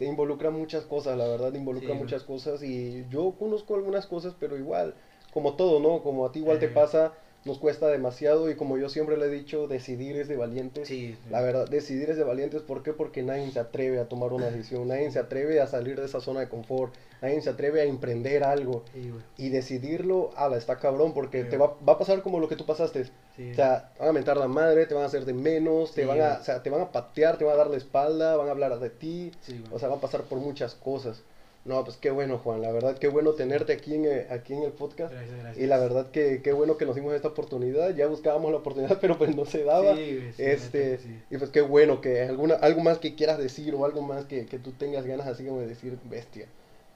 involucra muchas cosas, la verdad, involucra muchas cosas, y yo conozco algunas cosas, pero igual, como todo, ¿no? Como a ti igual te pasa, nos cuesta demasiado, y como yo siempre le he dicho, decidir es de valientes. La verdad, decidir es de valientes. ¿Por qué? Porque nadie se atreve a tomar una decisión, nadie se atreve a salir de esa zona de confort, nadie se atreve a emprender algo, y decidirlo, ala, está cabrón, porque te va a pasar como lo que tú pasaste, o sea, van a mentar la madre, te van a hacer de menos, o sea, te van a patear, te van a dar la espalda, van a hablar de ti, o sea, van a pasar por muchas cosas. No, pues qué bueno, Juan, la verdad, qué bueno tenerte aquí en el podcast. Gracias, gracias. Y la verdad que qué bueno que nos dimos esta oportunidad, ya buscábamos la oportunidad, pero pues no se daba. Y pues qué bueno que algo más que quieras decir o algo más que tú tengas ganas así como de decir, bestia.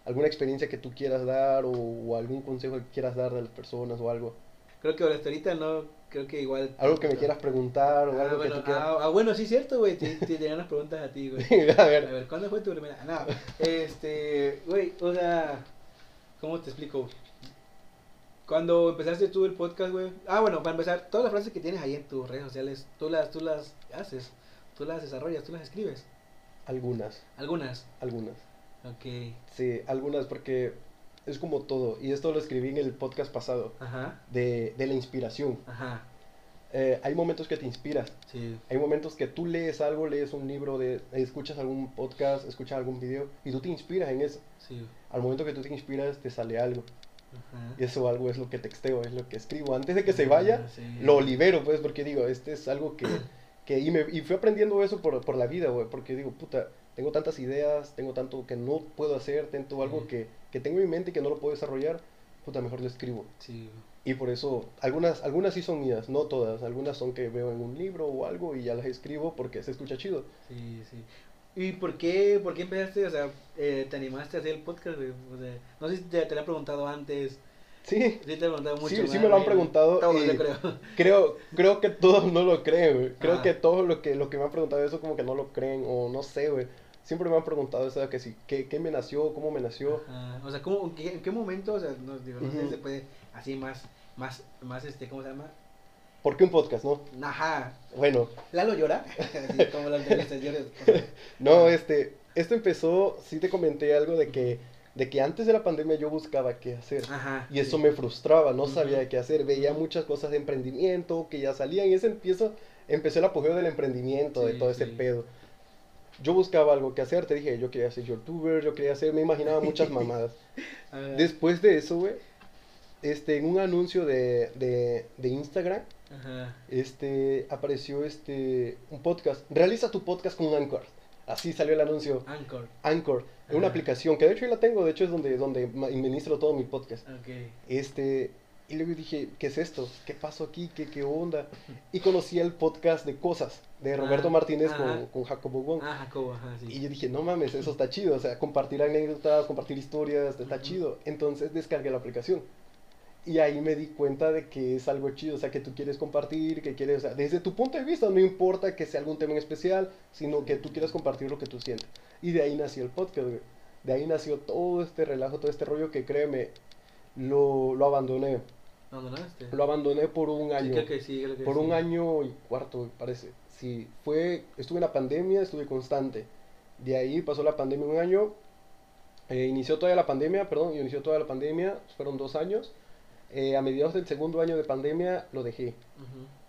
¿Alguna experiencia que tú quieras dar o algún consejo que quieras dar a las personas o algo? Creo que hasta ahorita no, creo que igual... Algo que me quieras preguntar o algo que tú quieras... Ah, bueno, sí, cierto, güey, te llegan las preguntas a ti, güey. A ver, ¿cuándo fue tu primera...? No, güey, o sea, ¿cómo te explico? Cuando empezaste tú el podcast, güey... Ah, bueno, para empezar, todas las frases que tienes ahí en tus redes sociales, tú las haces, tú las desarrollas, tú las escribes. Algunas. Ok. Sí, algunas, porque... Es como todo, y esto lo escribí en el podcast pasado. Ajá. De la inspiración. Ajá. Hay momentos que te inspiras. Sí. Hay momentos que tú lees algo, lees un libro, escuchas algún podcast, escuchas algún video, y tú te inspiras en eso. Sí. Al momento que tú te inspiras, te sale algo. Ajá. Y eso algo es lo que texteo, es lo que escribo. Antes de que se vaya, lo libero, pues, porque digo, este es algo que y fui aprendiendo eso por la vida, güey, porque digo, puta... Tengo tantas ideas, tengo tanto que no puedo hacer, tengo algo que tengo en mi mente y que no lo puedo desarrollar, puta, mejor lo escribo. Sí. Y por eso, algunas sí son mías, no todas, algunas son que veo en un libro o algo y ya las escribo porque se escucha chido. Sí, sí. ¿Y por qué empezaste, o sea, te animaste a hacer el podcast? O sea, no sé si te lo han preguntado antes. Sí, sí, te lo han mucho, sí me lo han preguntado. Todos lo creo que todos no lo creen, güey. Creo que todos los que me han preguntado eso como que no lo creen o no sé, güey. Siempre me han preguntado eso, que sí, ¿qué me nació? ¿Cómo me nació? Ajá. O sea, ¿en qué momento? O sea, no sé, se puede así más, ¿cómo se llama? ¿Por qué un podcast, no? Ajá. Bueno. ¿Lalo llora? Así como las entrevistas lloran. No, esto empezó, sí te comenté algo de que antes de la pandemia yo buscaba qué hacer. Ajá, y eso me frustraba, no sabía qué hacer, veía muchas cosas de emprendimiento que ya salían, y empezó el apogeo del emprendimiento, de todo ese pedo. Yo buscaba algo que hacer, te dije, yo quería ser youtuber, me imaginaba muchas mamadas. Después de eso, güey, en un anuncio de Instagram, ajá, apareció un podcast, realiza tu podcast con Anchor. Así salió el anuncio. Anchor. Es una aplicación que de hecho yo la tengo, de hecho es donde administro todo mi podcast. Okay. Y luego dije, ¿qué es esto? ¿Qué pasó aquí? ¿Qué onda? Y conocí el podcast de Cosas, de Roberto Martínez con Jacobo Wong. Ah, Jacobo, ajá, sí. Y yo dije, no mames, eso está chido, o sea, compartir anécdotas, compartir historias, está chido. Entonces descargué la aplicación. Y ahí me di cuenta de que es algo chido, o sea, que tú quieres compartir, o sea, desde tu punto de vista, no importa que sea algún tema en especial, sino que tú quieras compartir lo que tú sientes. Y de ahí nació el podcast, güey. De ahí nació todo este relajo, todo este rollo que, créeme, lo abandoné. ¿Abandonaste? Lo abandoné por un año. Creo que por un año y cuarto, parece. Sí, estuve en la pandemia, estuve constante. De ahí pasó la pandemia un año, inició toda la pandemia, fueron 2 años. A mediados del segundo año de pandemia lo dejé.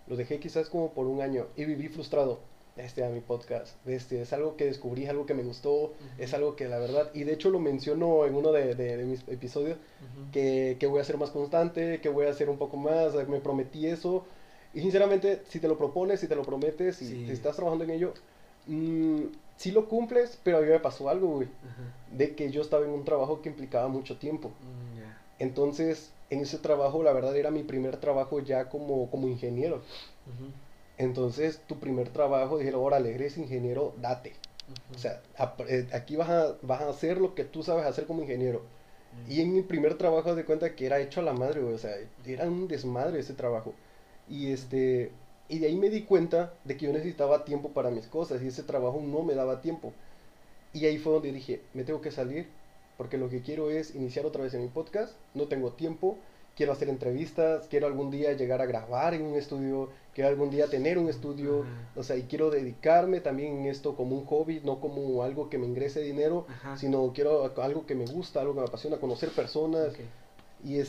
Lo dejé quizás como por un año y viví frustrado. A mi podcast, es algo que descubrí, es algo que me gustó, es algo que la verdad, y de hecho lo menciono en uno de mis episodios, que voy a ser más constante, que voy a hacer un poco más, me prometí eso, y sinceramente, si te lo propones, si te lo prometes, si estás trabajando en ello, sí lo cumples, pero a mí me pasó algo, güey, de que yo estaba en un trabajo que implicaba mucho tiempo, entonces... En ese trabajo, la verdad, era mi primer trabajo ya como ingeniero. Entonces, tu primer trabajo, dijeron, órale, eres ingeniero, date. Uh-huh. O sea, aquí vas a hacer lo que tú sabes hacer como ingeniero. Uh-huh. Y en mi primer trabajo de cuenta que era hecho a la madre, güey. O sea, era un desmadre ese trabajo. Y y de ahí me di cuenta de que yo necesitaba tiempo para mis cosas y ese trabajo no me daba tiempo. Y ahí fue donde dije, me tengo que salir porque lo que quiero es iniciar otra vez en mi podcast, no tengo tiempo, quiero hacer entrevistas, quiero algún día llegar a grabar en un estudio, quiero algún día tener un estudio, uh-huh. O sea, y quiero dedicarme también en esto como un hobby, no como algo que me ingrese dinero, uh-huh. Sino quiero algo que me gusta, algo que me apasiona, conocer personas. Okay.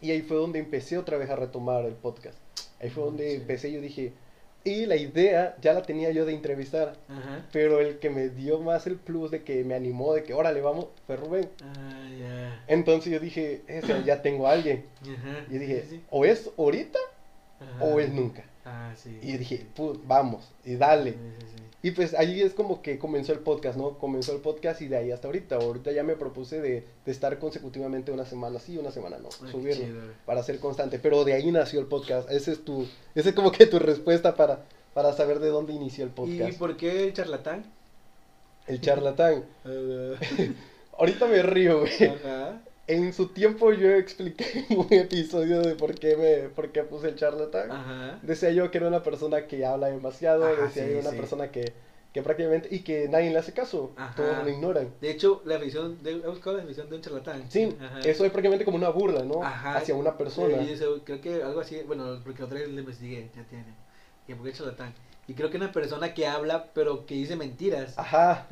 Y ahí fue donde empecé otra vez a retomar el podcast. Ahí fue donde empecé, yo dije, y la idea ya la tenía yo de entrevistar, ajá. Pero el que me dio más el plus de que me animó, de que órale vamos, fue Rubén. Yeah. Entonces yo dije, ya tengo a alguien. Ajá. Y dije, sí. O es ahorita, ajá. O es nunca. Sí. Y dije, pues vamos, y dale. Sí. Y pues ahí es como que comenzó el podcast, ¿no? Comenzó el podcast y de ahí hasta ahorita. Ahorita ya me propuse de estar consecutivamente una semana sí, una semana no, subirlo para ser constante. Pero de ahí nació el podcast. Ese es como que tu respuesta para saber de dónde inició el podcast. ¿Y por qué El Charlatán? El Charlatán. Ahorita me río, güey. Ajá. En su tiempo yo expliqué en un episodio de por qué puse El Charlatán. Ajá. Decía yo que era una persona que habla demasiado, ajá, decía yo una persona que prácticamente, y que nadie le hace caso, ajá. Todos lo ignoran. De hecho, he buscado la definición de un charlatán. Sí, ajá. Eso es prácticamente como una burla, ¿no? Ajá. Hacia una persona. Sí, creo que algo así, bueno, porque otra vez le investigué, ya tiene, que porque es charlatán. Y creo que una persona que habla, pero que dice mentiras. Ajá,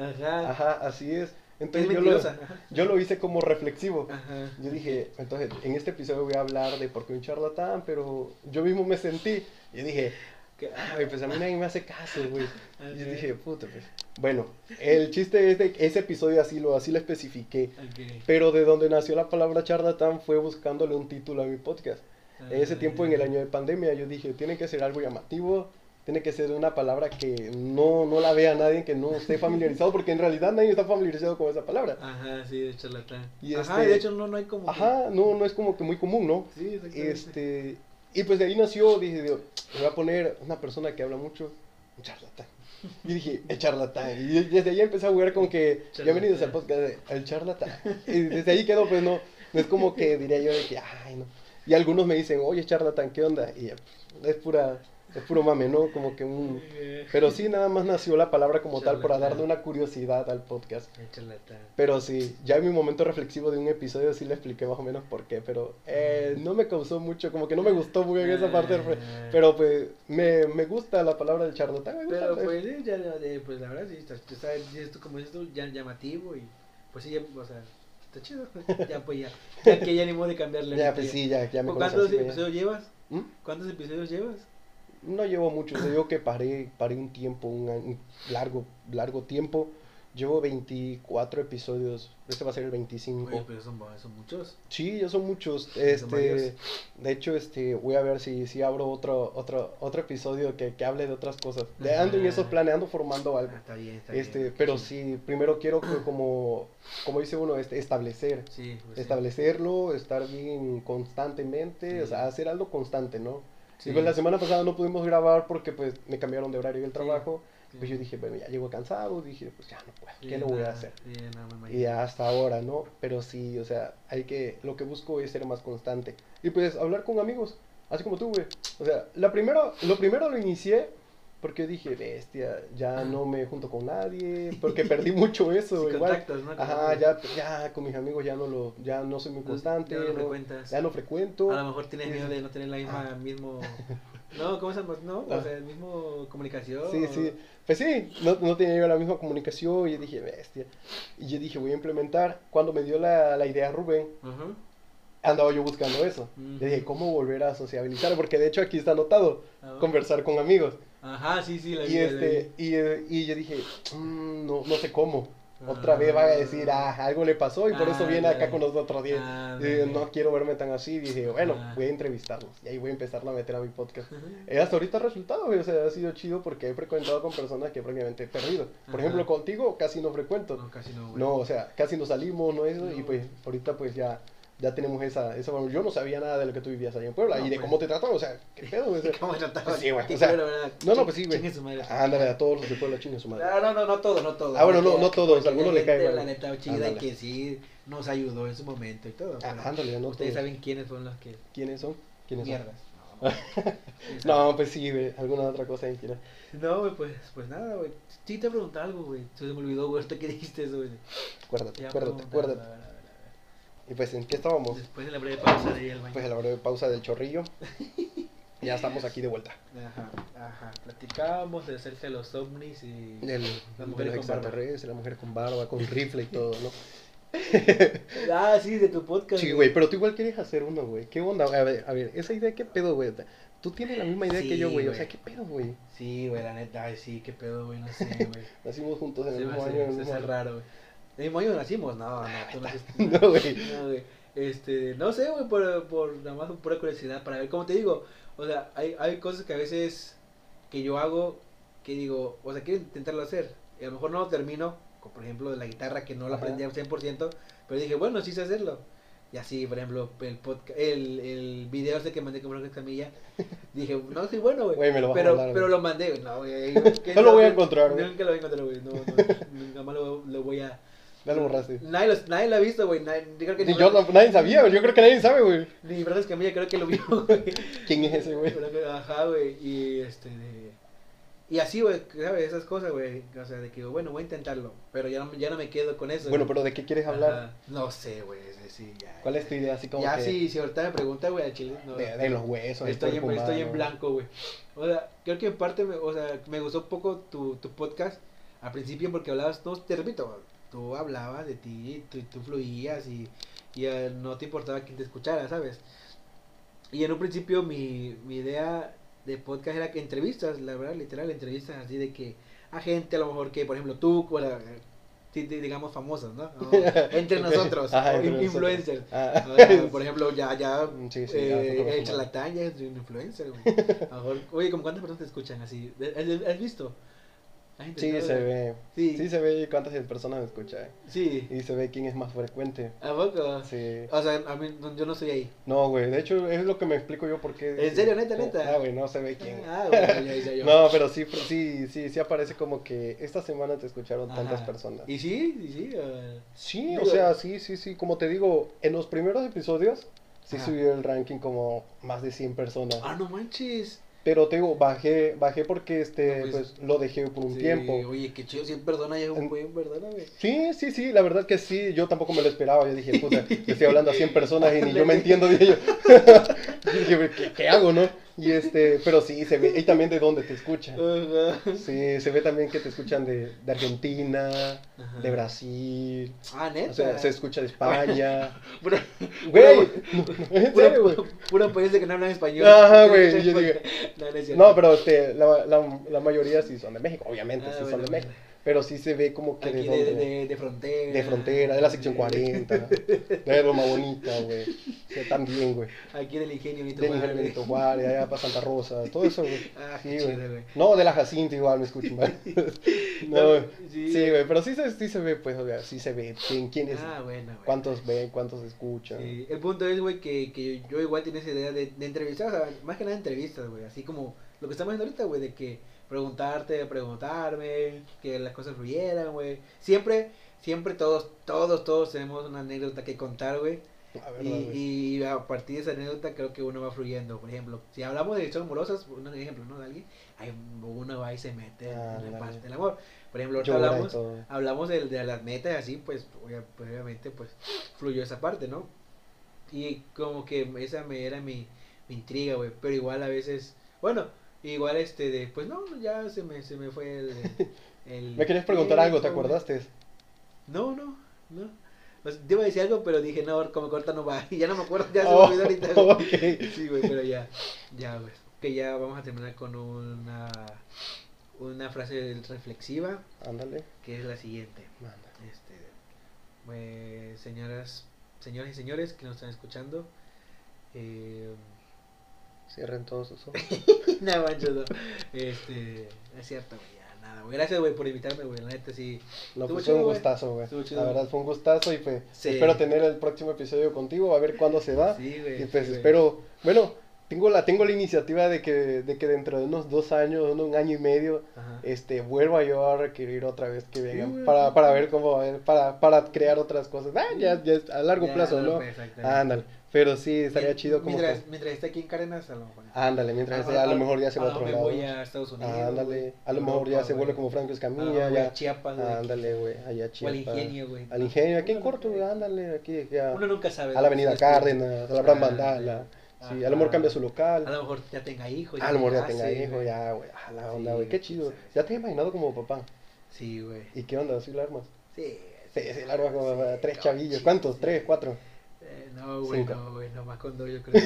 así es. Entonces yo lo hice como reflexivo. Ajá. Yo dije, entonces en este episodio voy a hablar de por qué un charlatán, pero yo mismo me sentí. Yo dije, pues a mí nadie me hace caso, güey. Yo dije, puta, pues. Bueno, el chiste es de ese episodio así lo especifiqué. Okay. Pero de donde nació la palabra charlatán fue buscándole un título a mi podcast. En ese tiempo, en el año de pandemia, yo dije, tiene que ser algo llamativo. Tiene que ser una palabra que no la vea nadie, que no esté familiarizado, porque en realidad nadie está familiarizado con esa palabra. Ajá, sí, de charlatán. Y de hecho no hay como... Ajá, que... no es como que muy común, ¿no? Sí, exactamente. Y pues de ahí nació, dije, Dios, me voy a poner una persona que habla mucho, un charlatán. Y dije, el charlatán. Y desde ahí empecé a jugar con que, bienvenidos al podcast de El Charlatán. Y desde ahí quedó, pues no es como que diría yo de que, ay, no. Y algunos me dicen, oye, charlatán, ¿qué onda? Y es pura... Es puro mame, ¿no? Como que un... Pero sí, nada más nació la palabra como charlatán, tal, para darle una curiosidad al podcast. Charlatán. Pero sí, ya en mi momento reflexivo de un episodio sí le expliqué más o menos por qué, pero no me causó mucho, como que no me gustó muy bien esa parte, pero pues me gusta la palabra del charlatán. Pero pues, pues la verdad sí, esto como esto ya llamativo y pues sí, o sea... Está chido. Ya, pues ya que ya ni modo de cambiarle. Ya, pues sí, ya me conocí. ¿Cuántos episodios llevas? ¿Cuántos episodios llevas? No llevo mucho, te digo que paré un tiempo, un largo tiempo. Llevo 24 episodios, este va a ser el 25. Oye, pero son muchos. Sí, ya son muchos. De hecho, voy a ver si abro otro episodio que hable de otras cosas. Ando en esos planes, ando formando algo. Está bien, está bien. Pero sí, primero quiero que como dice uno, establecer. Sí, pues establecerlo, estar bien constantemente, sí. O sea, hacer algo constante, ¿no? Sí. Y pues la semana pasada no pudimos grabar porque pues me cambiaron de horario del trabajo. Sí. Pues yo dije, bueno, ya llego cansado, dije, pues ya no puedo, ¿qué le voy a hacer? Y hasta ahora, ¿no? Pero sí, o sea, lo que busco es ser más constante. Y pues hablar con amigos, así como tú, güey. O sea, lo primero lo inicié porque dije, bestia, ya no me junto con nadie, porque perdí mucho eso, sí, igual. Contactos, ¿no? Ajá, ya con mis amigos ya no soy muy constante. Ya no frecuento. A lo mejor tienes miedo de no tener la misma, mismo... No, ¿cómo se llama? No, o sea, el mismo comunicación. Sí. Pues sí, no tenía yo la misma comunicación y dije, bestia. Y yo dije, voy a implementar. Cuando me dio la idea Rubén, uh-huh. Andaba yo buscando eso. Uh-huh. Le dije, ¿cómo volver a sociabilizar? Porque de hecho aquí está anotado, conversar con amigos. Ajá, sí, la idea. Y yo dije, no sé cómo. Otra vez van a decir, algo le pasó y por eso viene acá con nosotros. No quiero verme tan así. Dije, bueno, voy a entrevistarlos. Y ahí voy a empezar a meter a mi podcast. Hasta ahorita el resultado, o sea, ha sido chido porque he frecuentado con personas que prácticamente he perdido. Por ejemplo, contigo casi no frecuento. No, o sea, casi no salimos, no eso. Y pues ahorita pues ya... ya tenemos esa yo no sabía nada de lo que tú vivías allá en Puebla, no, y de pues, cómo te trataban, o sea, qué pedo, o sea, ¿cómo te trataban? Sí, güey, o sea, no, pues sí, güey, chingue su madre. Ándale, a todos los de Puebla chingue su madre. No todos. Ah, bueno, no todos, algunos le caen mal. La neta chida y que sí nos ayudó en su momento y todo. Ándale, no. Ustedes saben quiénes son los que... ¿Quiénes son? Mierdas. No, pues sí, güey, alguna otra cosa en China. No, güey, pues nada, güey. Sí te preguntaba algo, güey. Se me olvidó, güey, hasta que dijiste eso, güey. Acuérdate. Y pues, ¿en qué estábamos? Después de la breve pausa de el baño. Pues de la breve pausa del chorrillo. Ya estamos aquí de vuelta. Ajá. Platicábamos de hacerse los ovnis y las mujeres con barba. La mujer con barba, con rifle y todo, ¿no? Ah, sí, de tu podcast. Sí, güey, pero tú igual quieres hacer uno, güey. ¿Qué onda? A ver, esa idea, ¿qué pedo, güey? Tú tienes la misma idea, sí, que yo, güey. O sea, ¿qué pedo, güey? Sí, güey, la neta, ay, sí, qué pedo, güey, no sé, güey. Nacimos juntos en el mismo año. Eso es raro, güey. ¿En el mismo año nacimos? No, tú güey. No, güey. No sé, güey, por nada más pura curiosidad para ver, como te digo, o sea, hay cosas que a veces que yo hago que digo, o sea, quiero intentarlo hacer. Y a lo mejor no lo termino. Por ejemplo, de la guitarra, que no la aprendí al 100%, pero dije, bueno, sí sé hacerlo. Y así, por ejemplo, el podcast, el video ese que mandé con Franco Escamilla, dije, no, soy bueno, güey, pero lo mandé, no, güey. No lo voy a encontrar, güey. Nunca lo voy a encontrar, güey, no, nunca más lo voy a... Ya lo borraste. Nadie lo ha visto, güey. Nadie sabía, güey. Yo creo que nadie sabe, güey. Ni Franco Escamilla creo que lo vio, güey. ¿Quién es ese, güey? Ajá, güey, y Y así, güey, ¿sabes? Esas cosas, güey. O sea, de que, bueno, voy a intentarlo. Pero ya no me quedo con eso. Bueno, pero ¿de qué quieres hablar? No sé, güey. Sí, ya. ¿Cuál es tu idea? Así como ya, que... si ahorita me pregunta, güey, al chile. No, de los huesos. Estoy en blanco, güey. O sea, creo que en parte, o sea, me gustó un poco tu podcast. Al principio, porque hablabas, no, te repito, tú hablabas de ti, tú fluías y no te importaba quién te escuchara, ¿sabes? Y en un principio, mi idea de podcast era que entrevistas, la verdad, literal, entrevistas así de que a gente, a lo mejor que, por ejemplo, tú, digamos, famosos, ¿no? O entre nosotros, ajá, entre influencers. Nosotros. Por ejemplo, ya, El Charlatán ya es un influencer, güey. A lo mejor, oye, ¿cómo cuántas personas te escuchan así? ¿Has visto? Sí, se ve. Sí, se ve cuántas personas me escuchan. Sí. Y se ve quién es más frecuente. ¿A poco? Sí. O sea, a mí, yo no soy ahí. No, güey. De hecho, es lo que me explico yo por qué. ¿En serio? ¿Neta? Ah, güey, no se ve quién. Ah, güey, ya yo. No, pero sí aparece como que esta semana te escucharon tantas personas. ¿Y sí? Sí, o sea, sí. Como te digo, en los primeros episodios sí subió el ranking como más de 100 personas. Ah, no manches. Pero te digo, bajé porque pues lo dejé por un tiempo. Oye, qué chido, 100 personas ya es un buen, ¿verdad? Sí, la verdad que sí, yo tampoco me lo esperaba. Yo dije, puta, estoy hablando a 100 personas y ni yo me entiendo, dije yo. Dije, ¿qué hago, no? Y pero sí, se ve, y también de dónde te escuchan. Sí, se ve también que te escuchan de Argentina, de Brasil. Ah, neta. O sea, se escucha de España. Güey, ¿en serio, güey? Puro país de que no hablan español. Ajá, güey, yo digo. No, pero la mayoría sí son de México, obviamente, son de México. Pero sí se ve como que aquí de frontera. De frontera, de la sección 40. De Roma Bonita, güey. O sea, también, güey. Aquí del Ingenio Benito Juárez, allá para Santa Rosa, todo eso, güey. Ah, sí, güey. No, de la Jacinto igual me escuchan, güey. No, sí, güey, pero sí se ve, pues, o sea, sí se ve quién es. Ah, bueno, güey. Cuántos ven, cuántos escuchan. Sí, el punto es, güey, que yo igual tenía esa idea de entrevistar, o sea, más que nada entrevistas, güey. Así como lo que estamos haciendo ahorita, güey, de que preguntarme, que las cosas fluyeran, güey. Siempre todos tenemos una anécdota que contar, güey. Y a partir de esa anécdota creo que uno va fluyendo. Por ejemplo, si hablamos de historias amorosas, un ejemplo, ¿no? De alguien, uno va y se mete en la parte del amor. Por ejemplo, ahorita hablamos de las metas, así, pues, obviamente, pues, fluyó esa parte, ¿no? Y como que esa me era mi intriga, güey. Pero igual a veces, bueno... Igual pues no, ya se me fue el ¿me querías preguntar algo? ¿Te acordaste? No. Pues, te iba a decir algo, pero dije, no, como corta no va. Y ya no me acuerdo, ya se me olvidó ahorita. Okay. Sí, güey, pero ya, güey. Que ya vamos a terminar con una frase reflexiva. Ándale. Que es la siguiente. Ándale. Pues, señoras y señores que nos están escuchando, cierren todos sus ojos. No, mancho, no. Es cierto, güey, ya nada, güey. Gracias, güey, por invitarme, güey. La neta, sí. No, pues fue un gustazo, güey. La verdad, fue un gustazo y pues sí, espero tener el próximo episodio contigo, a ver cuándo se da. Sí, güey. Y pues sí, espero, bueno, tengo la iniciativa de que dentro de unos 2 años, un año y medio, ajá, vuelva yo a requerir otra vez que vengan, sí, para ver cómo va a ver, para crear otras cosas. Ya a largo plazo, ¿no? Ándale. Pero sí, estaría chido como mientras esté aquí en Cárdenas, a lo mejor. Ándale, mientras esté, a lo mejor ya se va a otro lado. Me voy a Estados Unidos. Ándale, a lo mejor ya se vuelve como Franco Escamilla. Allá a Chiapas. Ándale, güey, allá a Chiapas. O al Ingenio, güey. Al Ingenio, aquí en corto, güey, ándale, aquí. Uno nunca sabe. A la avenida Cárdenas, a la Gran Vandala. Sí, a lo mejor cambia su local. A lo mejor ya tenga hijos. A lo mejor ya tenga hijos, ya, güey. A la onda, güey, qué chido. ¿Ya te has imaginado como papá? Sí, güey. ¿Y qué onda? ¿Sí lo armas? Sí. Sí, lo armas como 3 chavillos. ¿Cuántos? 3, 4. No, güey, 5. No, güey, nomás con 2 yo creo.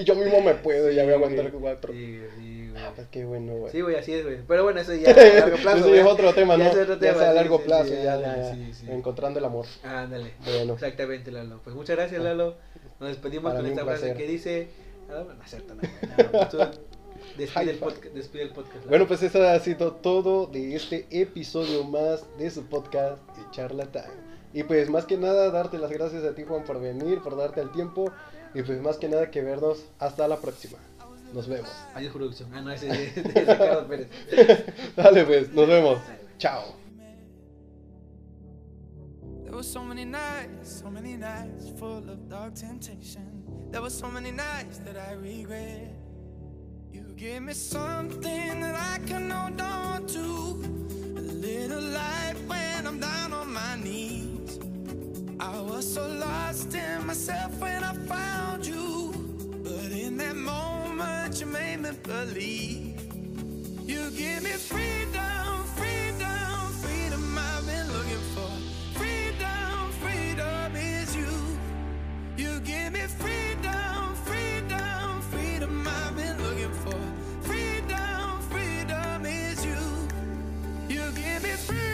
Y yo mismo me puedo, sí, ya voy a aguantar 4. Sí, güey. Ah, pues qué bueno, güey. Sí, güey, así es, güey. Pero bueno, eso ya a largo plazo. Eso es otro tema, ¿no? Ya es a largo plazo, ya. Encontrando el amor. Ándale. Bueno. Exactamente, Lalo. Pues muchas gracias, Lalo. Nos despedimos con esta frase que dice... No, cierto, no. Despide el podcast. Lalo. Bueno, pues eso ha sido todo de este episodio más de su podcast El Charlatán. Y pues más que nada darte las gracias a ti, Juan, por venir, por darte el tiempo. Y pues más que nada que vernos hasta la próxima. Nos vemos. Adiós, producción. Ah, no, ese es de Ricardo Pérez. Dale, pues, nos vemos. Chao. There were so many nights full of dark temptation. There were so many nights that I regret. You gave me something that I can hold on to. A little light when I'm down on my knees. I was so lost in myself when I found you, but in that moment you made me believe. You give me freedom, freedom, freedom I've been looking for. Freedom, freedom is you. You give me freedom, freedom, freedom I've been looking for. Freedom, freedom is you. You give me freedom.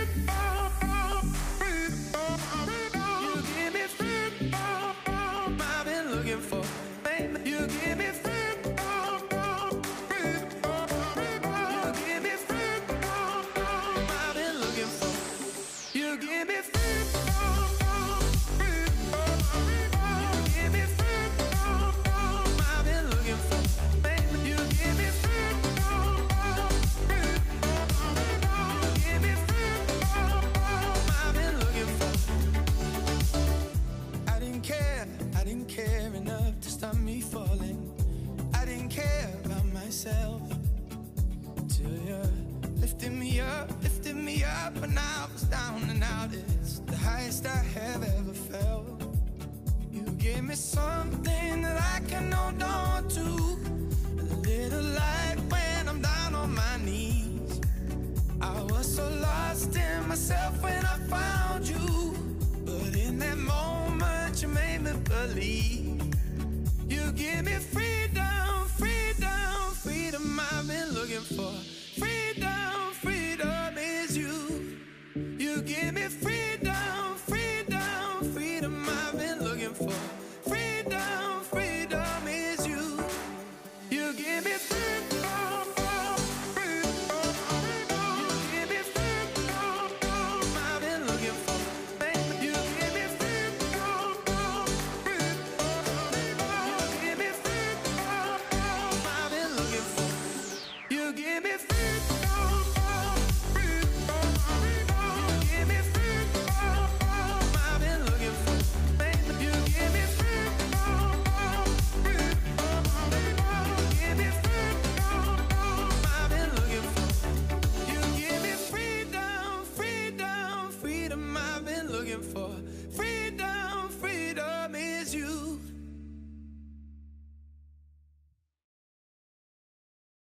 You give me free.